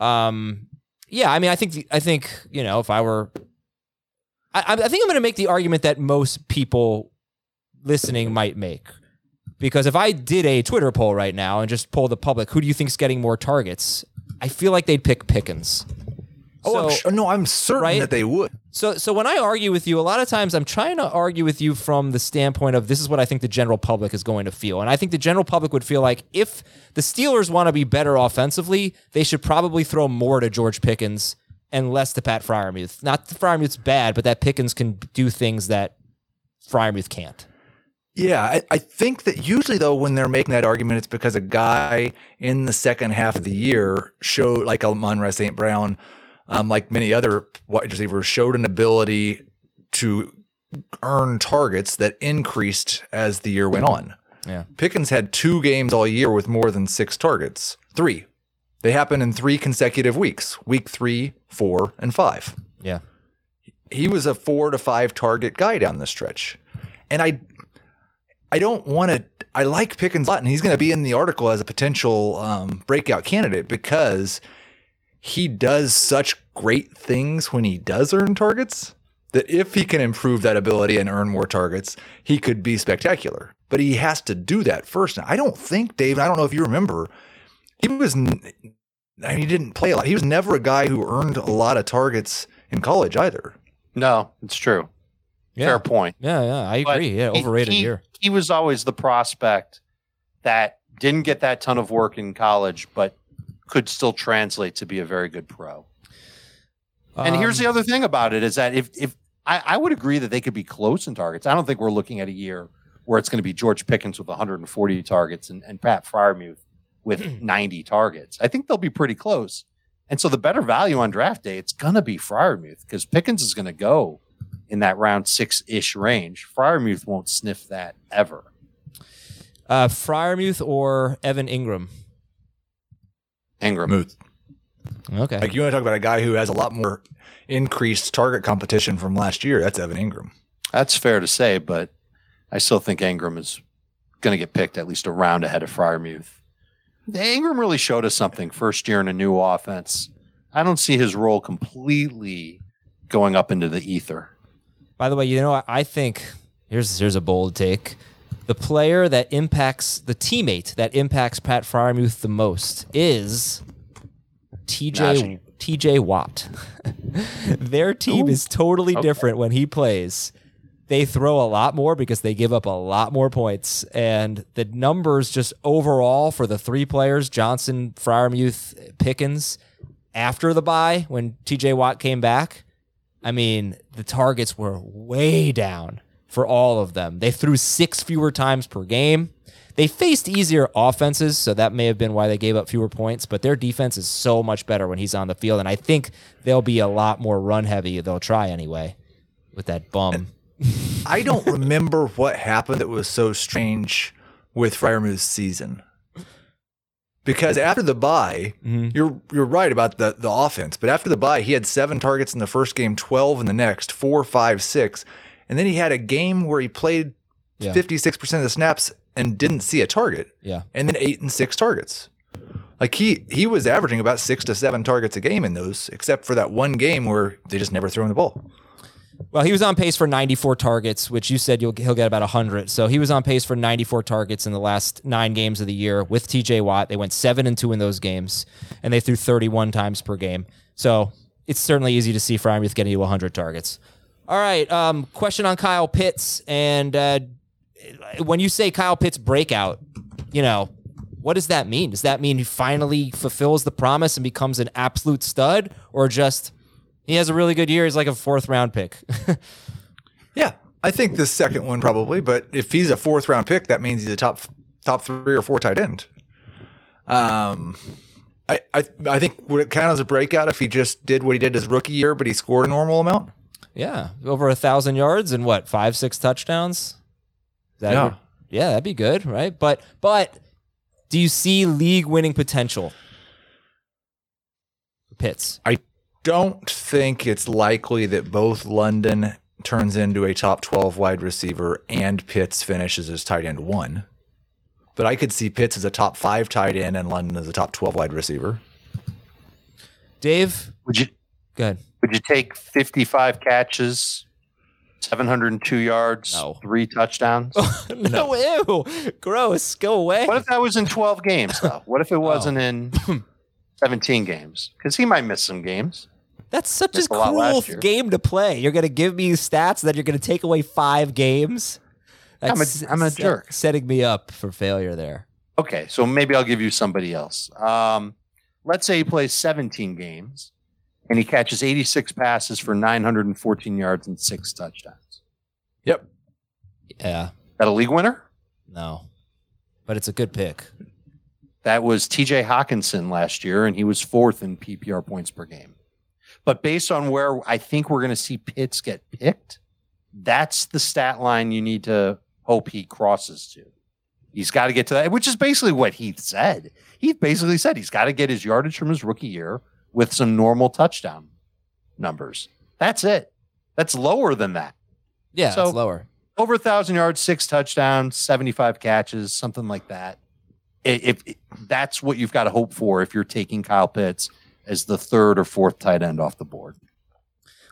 Yeah, I mean, I think you know, if I were, I think I'm going to make the argument that most people listening might make, because if I did a Twitter poll right now and just poll the public, who do you think's getting more targets? I feel like they'd pick Pickens. I'm certain, right? That they would. So when I argue with you, a lot of times I'm trying to argue with you from the standpoint of this is what I think the general public is going to feel. And I think the general public would feel like if the Steelers want to be better offensively, they should probably throw more to George Pickens and less to Pat Freiermuth. Not that Freiermuth's bad, but that Pickens can do things that Freiermuth can't. Yeah, I think that usually, though, when they're making that argument, it's because a guy in the second half of the year showed, like Amon-Ra St. Brown, like many other wide receivers, showed an ability to earn targets that increased as the year went on. Yeah. Pickens had 2 games all year with more than 6 targets. 3. They happened in 3 consecutive weeks, week 3, 4, and 5. Yeah. He was a 4 to 5 target guy down the stretch. And I don't want to – I like Pickens a lot, and he's going to be in the article as a potential breakout candidate because – he does such great things when he does earn targets that if he can improve that ability and earn more targets, he could be spectacular. But he has to do that first. Now, I don't think, Dave, I don't know if you remember, he didn't play a lot. He was never a guy who earned a lot of targets in college either. No, it's true. Yeah. Fair point. Yeah, I agree. Yeah, overrated year. He was always the prospect that didn't get that ton of work in college, but could still translate to be a very good pro. And here's the other thing about it is that if I would agree that they could be close in targets. I don't think we're looking at a year where it's going to be George Pickens with 140 targets and Pat Freiermuth with 90 targets. I think they'll be pretty close. And so the better value on draft day, it's going to be Freiermuth because Pickens is going to go in that round 6-ish range. Freiermuth won't sniff that ever. Freiermuth or Evan Ingram? Ingram. Muth. Okay. Like you want to talk about a guy who has a lot more increased target competition from last year. That's Evan Ingram. That's fair to say, but I still think Ingram is going to get picked at least a round ahead of Freiermuth. Ingram really showed us something first year in a new offense. I don't see his role completely going up into the ether. By the way, you know, I think here's a bold take. The player that impacts, the teammate that impacts Pat Freiermuth the most is TJ Watt. Their team is totally different when he plays. They throw a lot more because they give up a lot more points. And the numbers just overall for the 3 players, Johnson, Freiermuth, Pickens, after the bye when TJ Watt came back, I mean, the targets were way down for all of them. They threw 6 fewer times per game. They faced easier offenses, so that may have been why they gave up fewer points, but their defense is so much better when he's on the field, and I think they'll be a lot more run-heavy. They'll try anyway with that bum. I don't remember what happened that was so strange with Freiermuth's season. Because after the bye, you're right about the offense, but after the bye, he had 7 targets in the first game, 12 in the next, 4, 5, 6, and then he had a game where he played 56% of the snaps and didn't see a target, and then 8 and 6 targets. Like he was averaging about 6 to 7 targets a game in those, except for that one game where they just never threw him the ball. Well, he was on pace for 94 targets, which you said he'll get about 100. So he was on pace for 94 targets in the last 9 games of the year with TJ Watt. They went 7 and 2 in those games, and they threw 31 times per game. So it's certainly easy to see Freiermuth getting to 100 targets. All right, question on Kyle Pitts. And when you say Kyle Pitts breakout, you know, what does that mean? Does that mean he finally fulfills the promise and becomes an absolute stud, or just... he has a really good year. He's like a 4th-round pick. Yeah, I think the second one probably. But if he's a 4th-round pick, that means he's a top 3 or 4 tight end. I think would it count as a breakout if he just did what he did his rookie year, but he scored a normal amount? Yeah, over 1,000 yards and what, 5-6 touchdowns? Yeah, that'd be good, right? But do you see league-winning potential for Pitts? I don't think it's likely that both London turns into a top 12 wide receiver and Pitts finishes as tight end 1. But I could see Pitts as a top 5 tight end and London as a top 12 wide receiver. Dave, would you take 55 catches, 702 yards, 3 touhdowns? No, ew, gross, go away. What if that was in 12 games though? What if it wasn't in 17 games? Because he might miss some games. That's such a cruel game to play. You're going to give me stats, then you're going to take away 5 games? That's I'm a jerk. Setting me up for failure there. Okay, so maybe I'll give you somebody else. Let's say he plays 17 games, and he catches 86 passes for 914 yards and 6 touchdowns. Yep. Yeah. Is that a league winner? No. But it's a good pick. That was TJ Hawkinson last year, and he was 4th in PPR points per game. But based on where I think we're going to see Pitts get picked, that's the stat line you need to hope he crosses to. He's got to get to that, which is basically what Heath said. Heath basically said he's got to get his yardage from his rookie year with some normal touchdown numbers. That's it. That's lower than that. Yeah, so it's lower. Over 1,000 yards, 6 touchdowns, 75 catches, something like that. If that's what you've got to hope for if you're taking Kyle Pitts as the 3rd or 4th tight end off the board.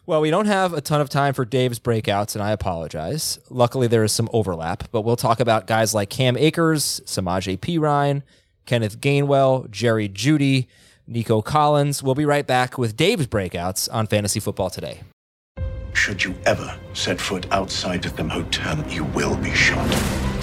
Well, we don't have a ton of time for Dave's breakouts, and I apologize. Luckily, there is some overlap, but we'll talk about guys like Cam Akers, Samaje Perine, Kenneth Gainwell, Jerry Jeudy, Nico Collins. We'll be right back with Dave's breakouts on Fantasy Football Today. Should you ever set foot outside of the hotel, you will be shot.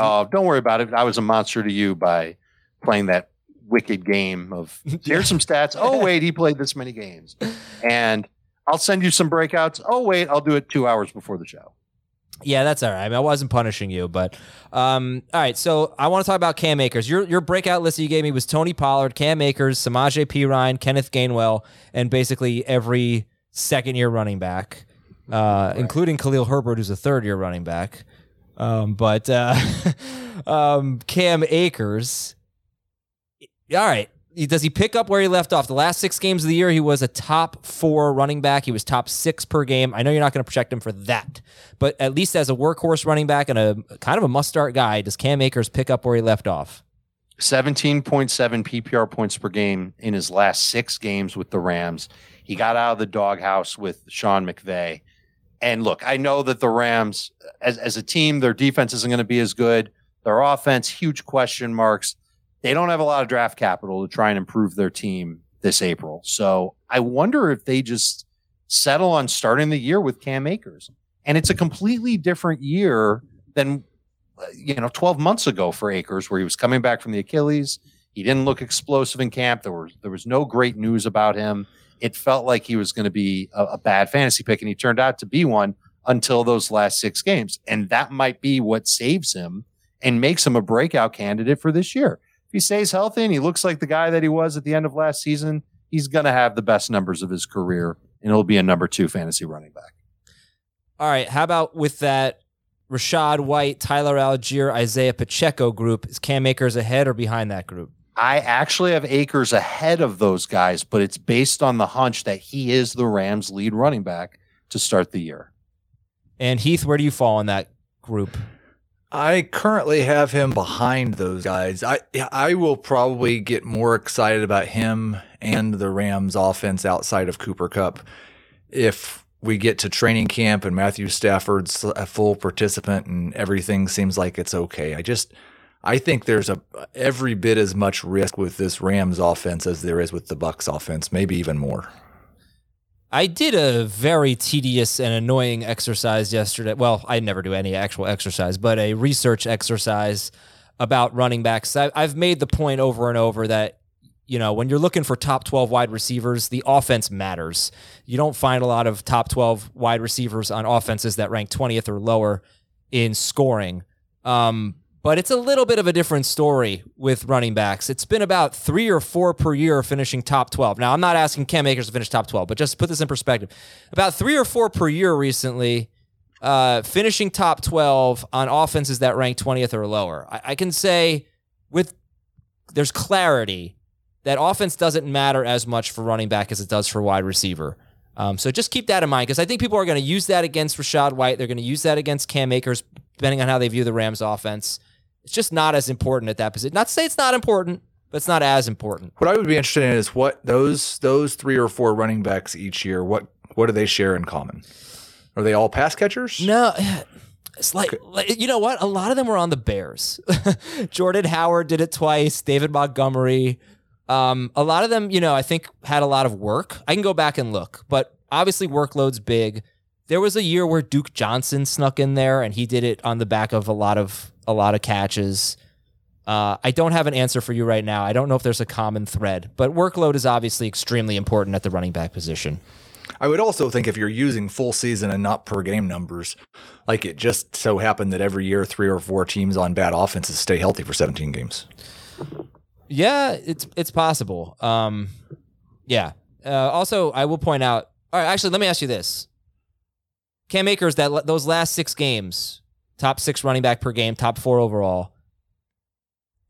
Oh, don't worry about it. I was a monster to you by playing that wicked game of here's some stats. Oh, wait, he played this many games. And I'll send you some breakouts. Oh, wait, I'll do it 2 hours before the show. Yeah, that's all right. I mean, I wasn't punishing you, but all right. So I want to talk about Cam Akers. Your breakout list that you gave me was Tony Pollard, Cam Akers, Samaje Perine, Kenneth Gainwell, and basically every second-year running back. Including Khalil Herbert, who's a third-year running back. Cam Akers, all right, does he pick up where he left off? The last 6 games of the year, he was a top 4 running back. He was top 6 per game. I know you're not going to project him for that, but at least as a workhorse running back and a kind of a must-start guy, does Cam Akers pick up where he left off? 17.7 PPR points per game in his last six games with the Rams. He got out of the doghouse with Sean McVay. And look, I know that the Rams, as a team, their defense isn't going to be as good. Their offense, huge question marks. They don't have a lot of draft capital to try and improve their team this April. So I wonder if they just settle on starting the year with Cam Akers. And it's a completely different year than, 12 months ago for Akers, where he was coming back from the Achilles. He didn't look explosive in camp. There was no great news about him. It felt like he was going to be a bad fantasy pick, and he turned out to be one until those last six games. And that might be what saves him and makes him a breakout candidate for this year. If he stays healthy and he looks like the guy that he was at the end of last season, he's going to have the best numbers of his career, and he'll be a number two fantasy running back. All right, how about with that Rashad White, Tyler Algier, Isaiah Pacheco group? Is Cam Akers ahead or behind that group? I actually have Akers ahead of those guys, but it's based on the hunch that he is the Rams' lead running back to start the year. And Heath, where do you fall in that group? I currently have him behind those guys. I will probably get more excited about him and the Rams' offense outside of Cooper Kupp if we get to training camp and Matthew Stafford's a full participant and everything seems like it's okay. I think there's every bit as much risk with this Rams offense as there is with the Bucs offense, maybe even more. I did a very tedious and annoying exercise yesterday. Well, I never do any actual exercise, but a research exercise about running backs. I've made the point over and over that, when you're looking for top 12 wide receivers, the offense matters. You don't find a lot of top 12 wide receivers on offenses that rank 20th or lower in scoring. But it's a little bit of a different story with running backs. It's been about 3 or 4 per year finishing top 12. Now, I'm not asking Cam Akers to finish top 12, but just to put this in perspective, about 3 or 4 per year recently, finishing top 12 on offenses that rank 20th or lower. I can say there's clarity that offense doesn't matter as much for running back as it does for wide receiver. So just keep that in mind, because I think people are going to use that against Rashad White. They're going to use that against Cam Akers, depending on how they view the Rams offense. It's just not as important at that position. Not to say it's not important, but it's not as important. What I would be interested in is what those 3 or 4 running backs each year, what do they share in common? Are they all pass catchers? No. It's like you know what? A lot of them were on the Bears. Jordan Howard did it twice. David Montgomery. A lot of them, I think had a lot of work. I can go back and look, but obviously workload's big. There was a year where Duke Johnson snuck in there, and he did it on the back of a lot of catches. I don't have an answer for you right now. I don't know if there's a common thread, but workload is obviously extremely important at the running back position. I would also think if you're using full season and not per game numbers, like it just so happened that every year 3 or 4 teams on bad offenses stay healthy for 17 games. Yeah, it's possible. Yeah. Also, I will point out. All right, actually, let me ask you this: Cam Akers, those last 6 games, top 6 running back per game, top 4 overall.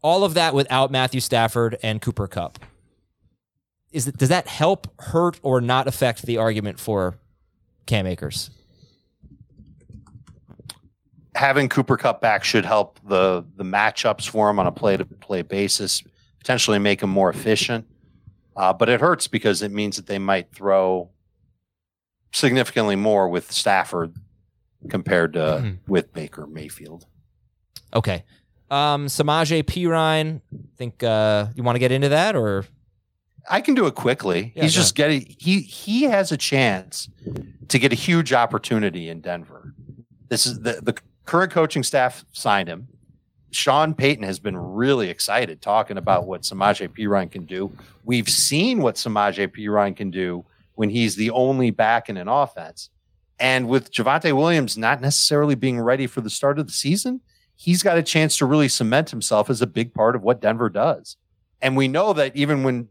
All of that without Matthew Stafford and Cooper Kupp. Does that help, hurt, or not affect the argument for Cam Akers? Having Cooper Kupp back should help the matchups for him on a play-to-play basis, potentially make him more efficient. But it hurts because it means that they might throw significantly more with Stafford compared to with Baker Mayfield. Okay. Samaje Perine, I think you want to get into that, or I can do it quickly. Yeah, He's just getting he has a chance to get a huge opportunity in Denver. This is the current coaching staff signed him. Sean Payton has been really excited talking about what Samaje Perine can do. We've seen what Samaje Perine can do when he's the only back in an offense. And with Javonte Williams not necessarily being ready for the start of the season, he's got a chance to really cement himself as a big part of what Denver does. And we know that even when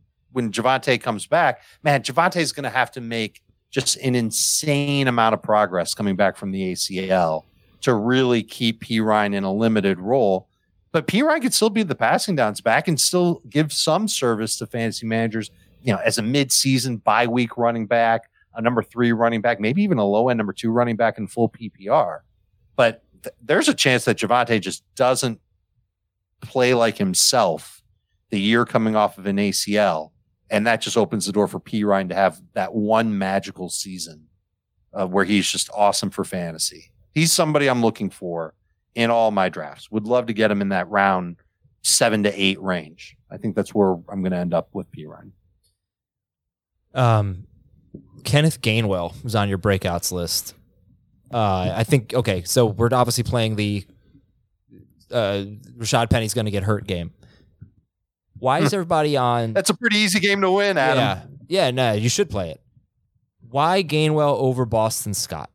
Javonte comes back, Javonte's going to have to make just an insane amount of progress coming back from the ACL to really keep Perine in a limited role. But Perine could still be the passing downs back and still give some service to fantasy managers, as a mid-season bye-week running back, a number 3 running back, maybe even a low-end number 2 running back in full PPR. But there's a chance that Javonte just doesn't play like himself the year coming off of an ACL. And that just opens the door for P. Ryan to have that one magical season where he's just awesome for fantasy. He's somebody I'm looking for in all my drafts. Would love to get him in that round 7 to 8 range. I think that's where I'm going to end up with P. Ryan. Kenneth Gainwell was on your breakouts list. I think, okay, so we're obviously playing the Rashad Penny's going to get hurt game. Why is everybody on? That's a pretty easy game to win, Adam. Yeah, no, you should play it. Why Gainwell over Boston Scott?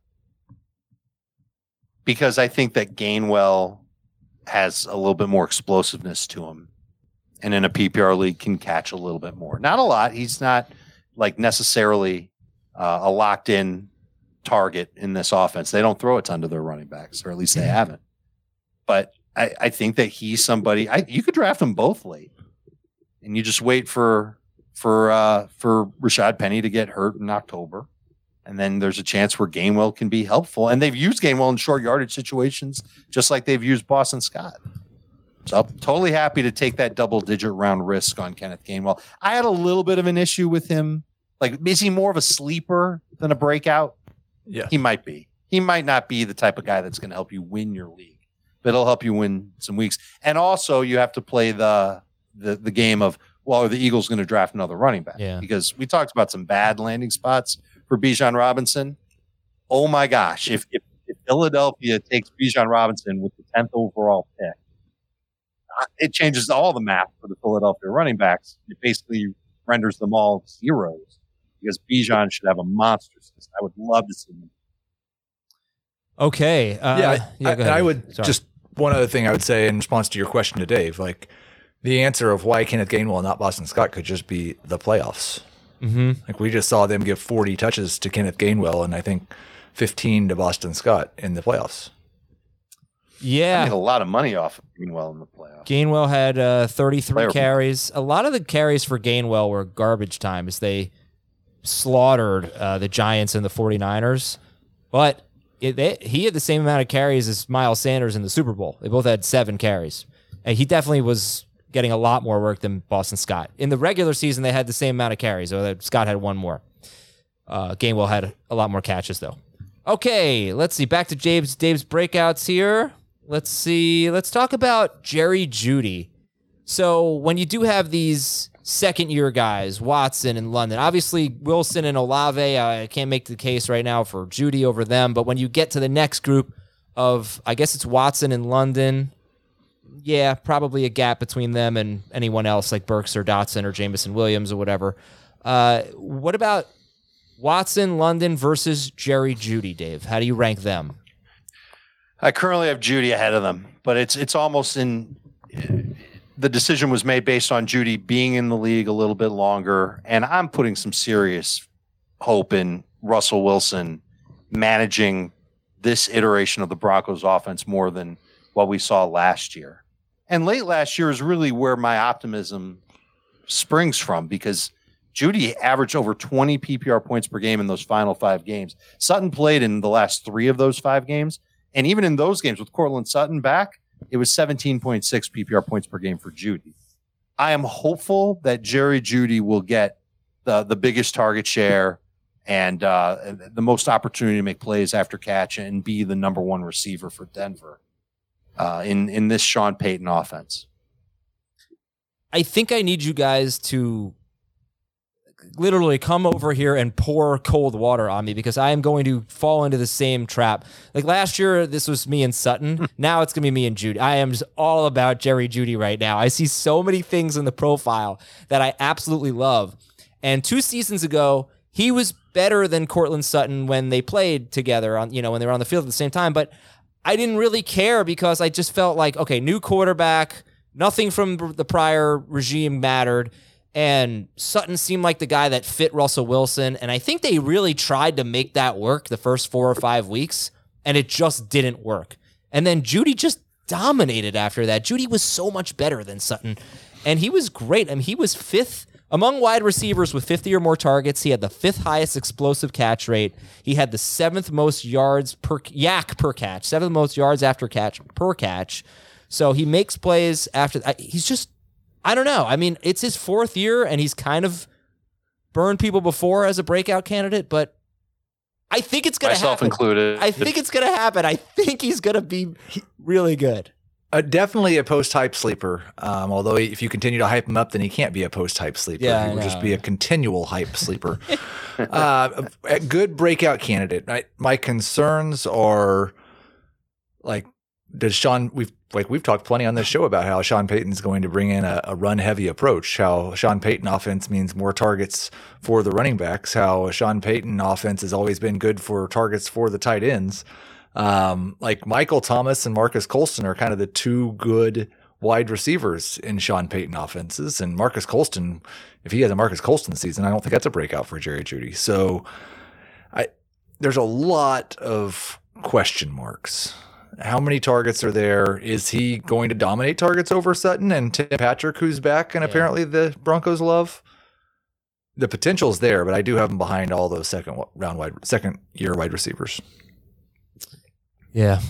Because I think that Gainwell has a little bit more explosiveness to him, and in a PPR league can catch a little bit more. Not a lot. He's not like necessarily a locked-in target in this offense. They don't throw a ton to their running backs, or at least they haven't. But I think that he's somebody. You could draft them both late, and you just wait for Rashad Penny to get hurt in October, and then there's a chance where Gainwell can be helpful. And they've used Gainwell in short yardage situations, just like they've used Boston Scott. So I'm totally happy to take that double-digit round risk on Kenneth Gainwell. I had a little bit of an issue with him. Like, is he more of a sleeper than a breakout? Yeah, he might be. He might not be the type of guy that's going to help you win your league, but it'll help you win some weeks. And also, you have to play the game of, well, are the Eagles going to draft another running back? Yeah. Because we talked about some bad landing spots for Bijan Robinson. Oh, my gosh. If Philadelphia takes Bijan Robinson with the 10th overall pick, it changes all the math for the Philadelphia running backs. It basically renders them all zeros because Bijan should have a monster season. I would love to see him. Okay. I would just one other thing I would say in response to your question to Dave, like the answer of why Kenneth Gainwell and not Boston Scott could just be the playoffs. Mm-hmm. Like we just saw them give 40 touches to Kenneth Gainwell and I think 15 to Boston Scott in the playoffs. Yeah. I made a lot of money off of Gainwell in the playoffs. Gainwell had 33 carries. A lot of the carries for Gainwell were garbage time as they slaughtered the Giants and the 49ers. But he had the same amount of carries as Miles Sanders in the Super Bowl. They both had 7 carries. And he definitely was getting a lot more work than Boston Scott. In the regular season, they had the same amount of carries. Scott had 1 more. Gainwell had a lot more catches, though. Okay, let's see. Back to Dave's breakouts here. Let's see. Let's talk about Jerry Jeudy. So when you do have these second-year guys, Watson and London, obviously Wilson and Olave, I can't make the case right now for Jeudy over them, but when you get to the next group of, I guess it's Watson and London, yeah, probably a gap between them and anyone else like Burks or Dotson or Jamison Williams or whatever. What about Watson, London versus Jerry Jeudy, Dave? How do you rank them? I currently have Jeudy ahead of them, but it's almost in the decision was made based on Jeudy being in the league a little bit longer, and I'm putting some serious hope in Russell Wilson managing this iteration of the Broncos offense more than what we saw last year. And late last year is really where my optimism springs from because Jeudy averaged over 20 PPR points per game in those final 5 games. Sutton played in the last 3 of those 5 games. And even in those games with Cortland Sutton back, it was 17.6 PPR points per game for Jeudy. I am hopeful that Jerry Jeudy will get the biggest target share and the most opportunity to make plays after catch and be the number 1 receiver for Denver in this Sean Payton offense. I think I need you guys to literally come over here and pour cold water on me because I am going to fall into the same trap. Like last year, this was me and Sutton. Now it's going to be me and Jeudy. I am all about Jerry Jeudy right now. I see so many things in the profile that I absolutely love. And 2 seasons ago, he was better than Cortland Sutton when they played together on, when they were on the field at the same time. But I didn't really care because I just felt like, okay, new quarterback, nothing from the prior regime mattered. And Sutton seemed like the guy that fit Russell Wilson. And I think they really tried to make that work the first 4 or 5 weeks, and it just didn't work. And then Jeudy just dominated after that. Jeudy was so much better than Sutton, and he was great. I mean, he was 5th among wide receivers with 50 or more targets. He had the 5th highest explosive catch rate. He had the 7th most yards per catch, 7th most yards after catch per catch. So he makes plays after that. He's just I don't know. I mean, it's his fourth year, and he's kind of burned people before as a breakout candidate, but I think it's going to happen. Myself included. I think it's going to happen. I think he's going to be really good. Definitely a post-hype sleeper, although if you continue to hype him up, then he can't be a post-hype sleeper. Yeah, he will just be a continual hype sleeper. A good breakout candidate. My concerns are, like, does Sean – we've talked plenty on this show about how Sean Payton's going to bring in a run-heavy approach, how Sean Payton offense means more targets for the running backs, how Sean Payton offense has always been good for targets for the tight ends. Like Michael Thomas and Marcus Colston are kind of the two good wide receivers in Sean Payton offenses. And Marcus Colston, if he has a Marcus Colston season, I don't think that's a breakout for Jerry Jeudy. So there's a lot of question marks. How many targets are there? Is he going to dominate targets over Sutton and Tim Patrick, who's back and apparently the Broncos love? The potential's there, but I do have him behind all those second year wide receivers. Yeah.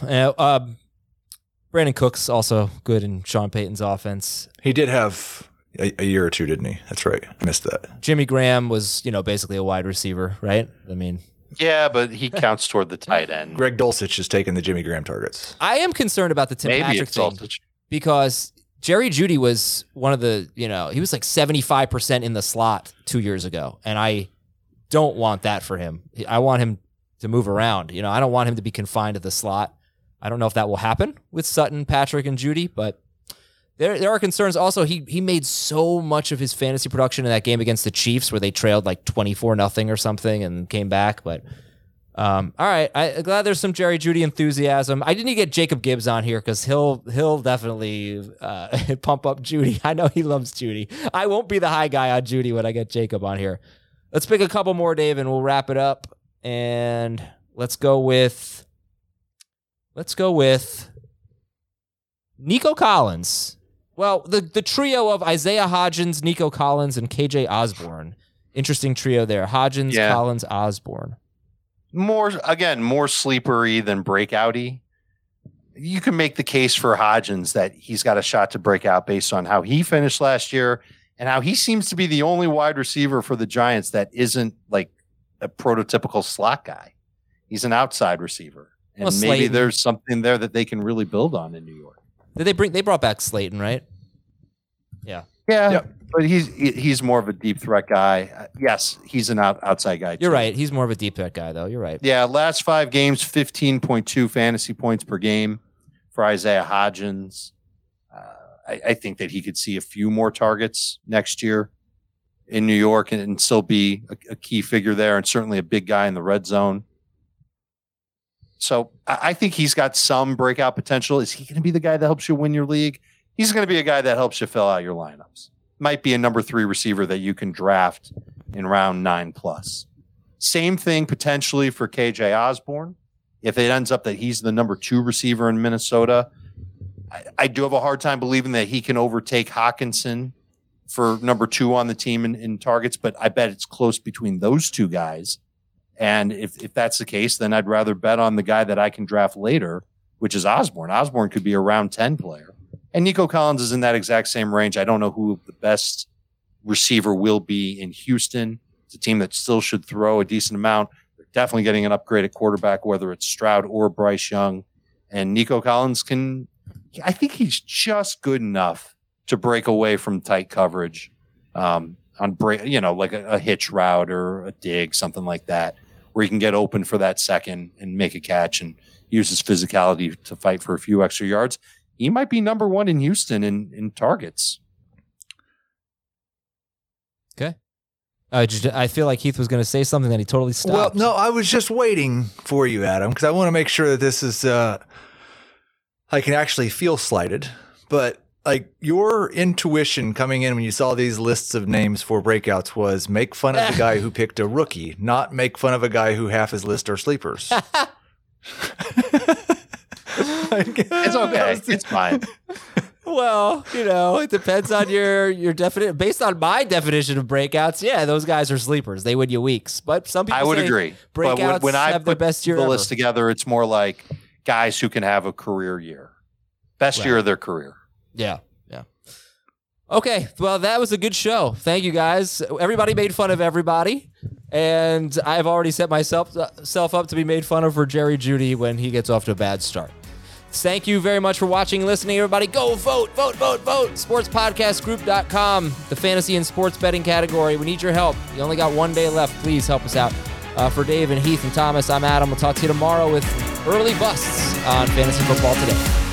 Brandon Cook's also good in Sean Payton's offense. He did have a year or two, didn't he? That's right. I missed that. Jimmy Graham was, basically a wide receiver, right? I mean. Yeah, but he counts toward the tight end. Greg Dulcich has taken the Jimmy Graham targets. I am concerned about the Tim Patrick thing because Jerry Jeudy was one of the, he was like 75% in the slot 2 years ago. And I don't want that for him. I want him to move around. I don't want him to be confined to the slot. I don't know if that will happen with Sutton, Patrick, and Jeudy, but there are concerns. Also, he made so much of his fantasy production in that game against the Chiefs where they trailed like 24-0 or something and came back. But all right, I'm glad there's some Jerry Jeudy enthusiasm. I didn't get Jacob Gibbs on here because he'll definitely pump up Jeudy. I know he loves Jeudy. I won't be the high guy on Jeudy when I get Jacob on here. Let's pick a couple more, Dave, and we'll wrap it up. And let's go with Nico Collins. Well, the trio of Isaiah Hodgins, Nico Collins, and KJ Osborne. Interesting trio there. Hodgins, Collins, Osborne. More sleepery than breakouty. You can make the case for Hodgins that he's got a shot to break out based on how he finished last year and how he seems to be the only wide receiver for the Giants that isn't like a prototypical slot guy. He's an outside receiver. And maybe there's something there that they can really build on in New York. They brought back Slayton, right? Yeah. Yeah. But he's more of a deep threat guy. Yes, he's an outside guy. You're right. He's more of a deep threat guy, though. You're right. Yeah. Last 5 games, 15.2 fantasy points per game for Isaiah Hodgins. I think that he could see a few more targets next year in New York and still be a key figure there and certainly a big guy in the red zone. So I think he's got some breakout potential. Is he going to be the guy that helps you win your league? He's going to be a guy that helps you fill out your lineups. Might be a number 3 receiver that you can draft in round 9 plus. Same thing potentially for KJ Osborne. If it ends up that he's the number 2 receiver in Minnesota, I do have a hard time believing that he can overtake Hawkinson for number 2 on the team in targets, but I bet it's close between those 2 guys. And if that's the case, then I'd rather bet on the guy that I can draft later, which is Osborne. Osborne could be a round 10 player. And Nico Collins is in that exact same range. I don't know who the best receiver will be in Houston. It's a team that still should throw a decent amount. They're definitely getting an upgrade at quarterback, whether it's Stroud or Bryce Young. And Nico Collins I think he's just good enough to break away from tight coverage on like a hitch route or a dig, something like that, where he can get open for that second and make a catch and use his physicality to fight for a few extra yards. He might be number 1 in Houston in targets. Okay. I feel like Heath was going to say something that he totally stopped. Well, no, I was just waiting for you, Adam, because I want to make sure that this is I can actually feel slighted, but like your intuition coming in when you saw these lists of names for breakouts was make fun of the guy who picked a rookie, not make fun of a guy who half his list are sleepers. It's okay. It's fine. Well, it depends on your definition. Based on my definition of breakouts, yeah, those guys are sleepers. They win you weeks. But some people agree. Breakouts but when I have put their best year the list ever. Together, it's more like guys who can have a career year. Best year of their career. Yeah. Okay, well, that was a good show. Thank you, guys. Everybody made fun of everybody, and I've already set myself up to be made fun of for Jerry Jeudy when he gets off to a bad start. Thank you very much for watching and listening, everybody. Go vote, vote, vote, vote. Sportspodcastgroup.com, the fantasy and sports betting category. We need your help. You only got one day left. Please help us out. For Dave and Heath and Thomas, I'm Adam. We'll talk to you tomorrow with early busts on Fantasy Football Today.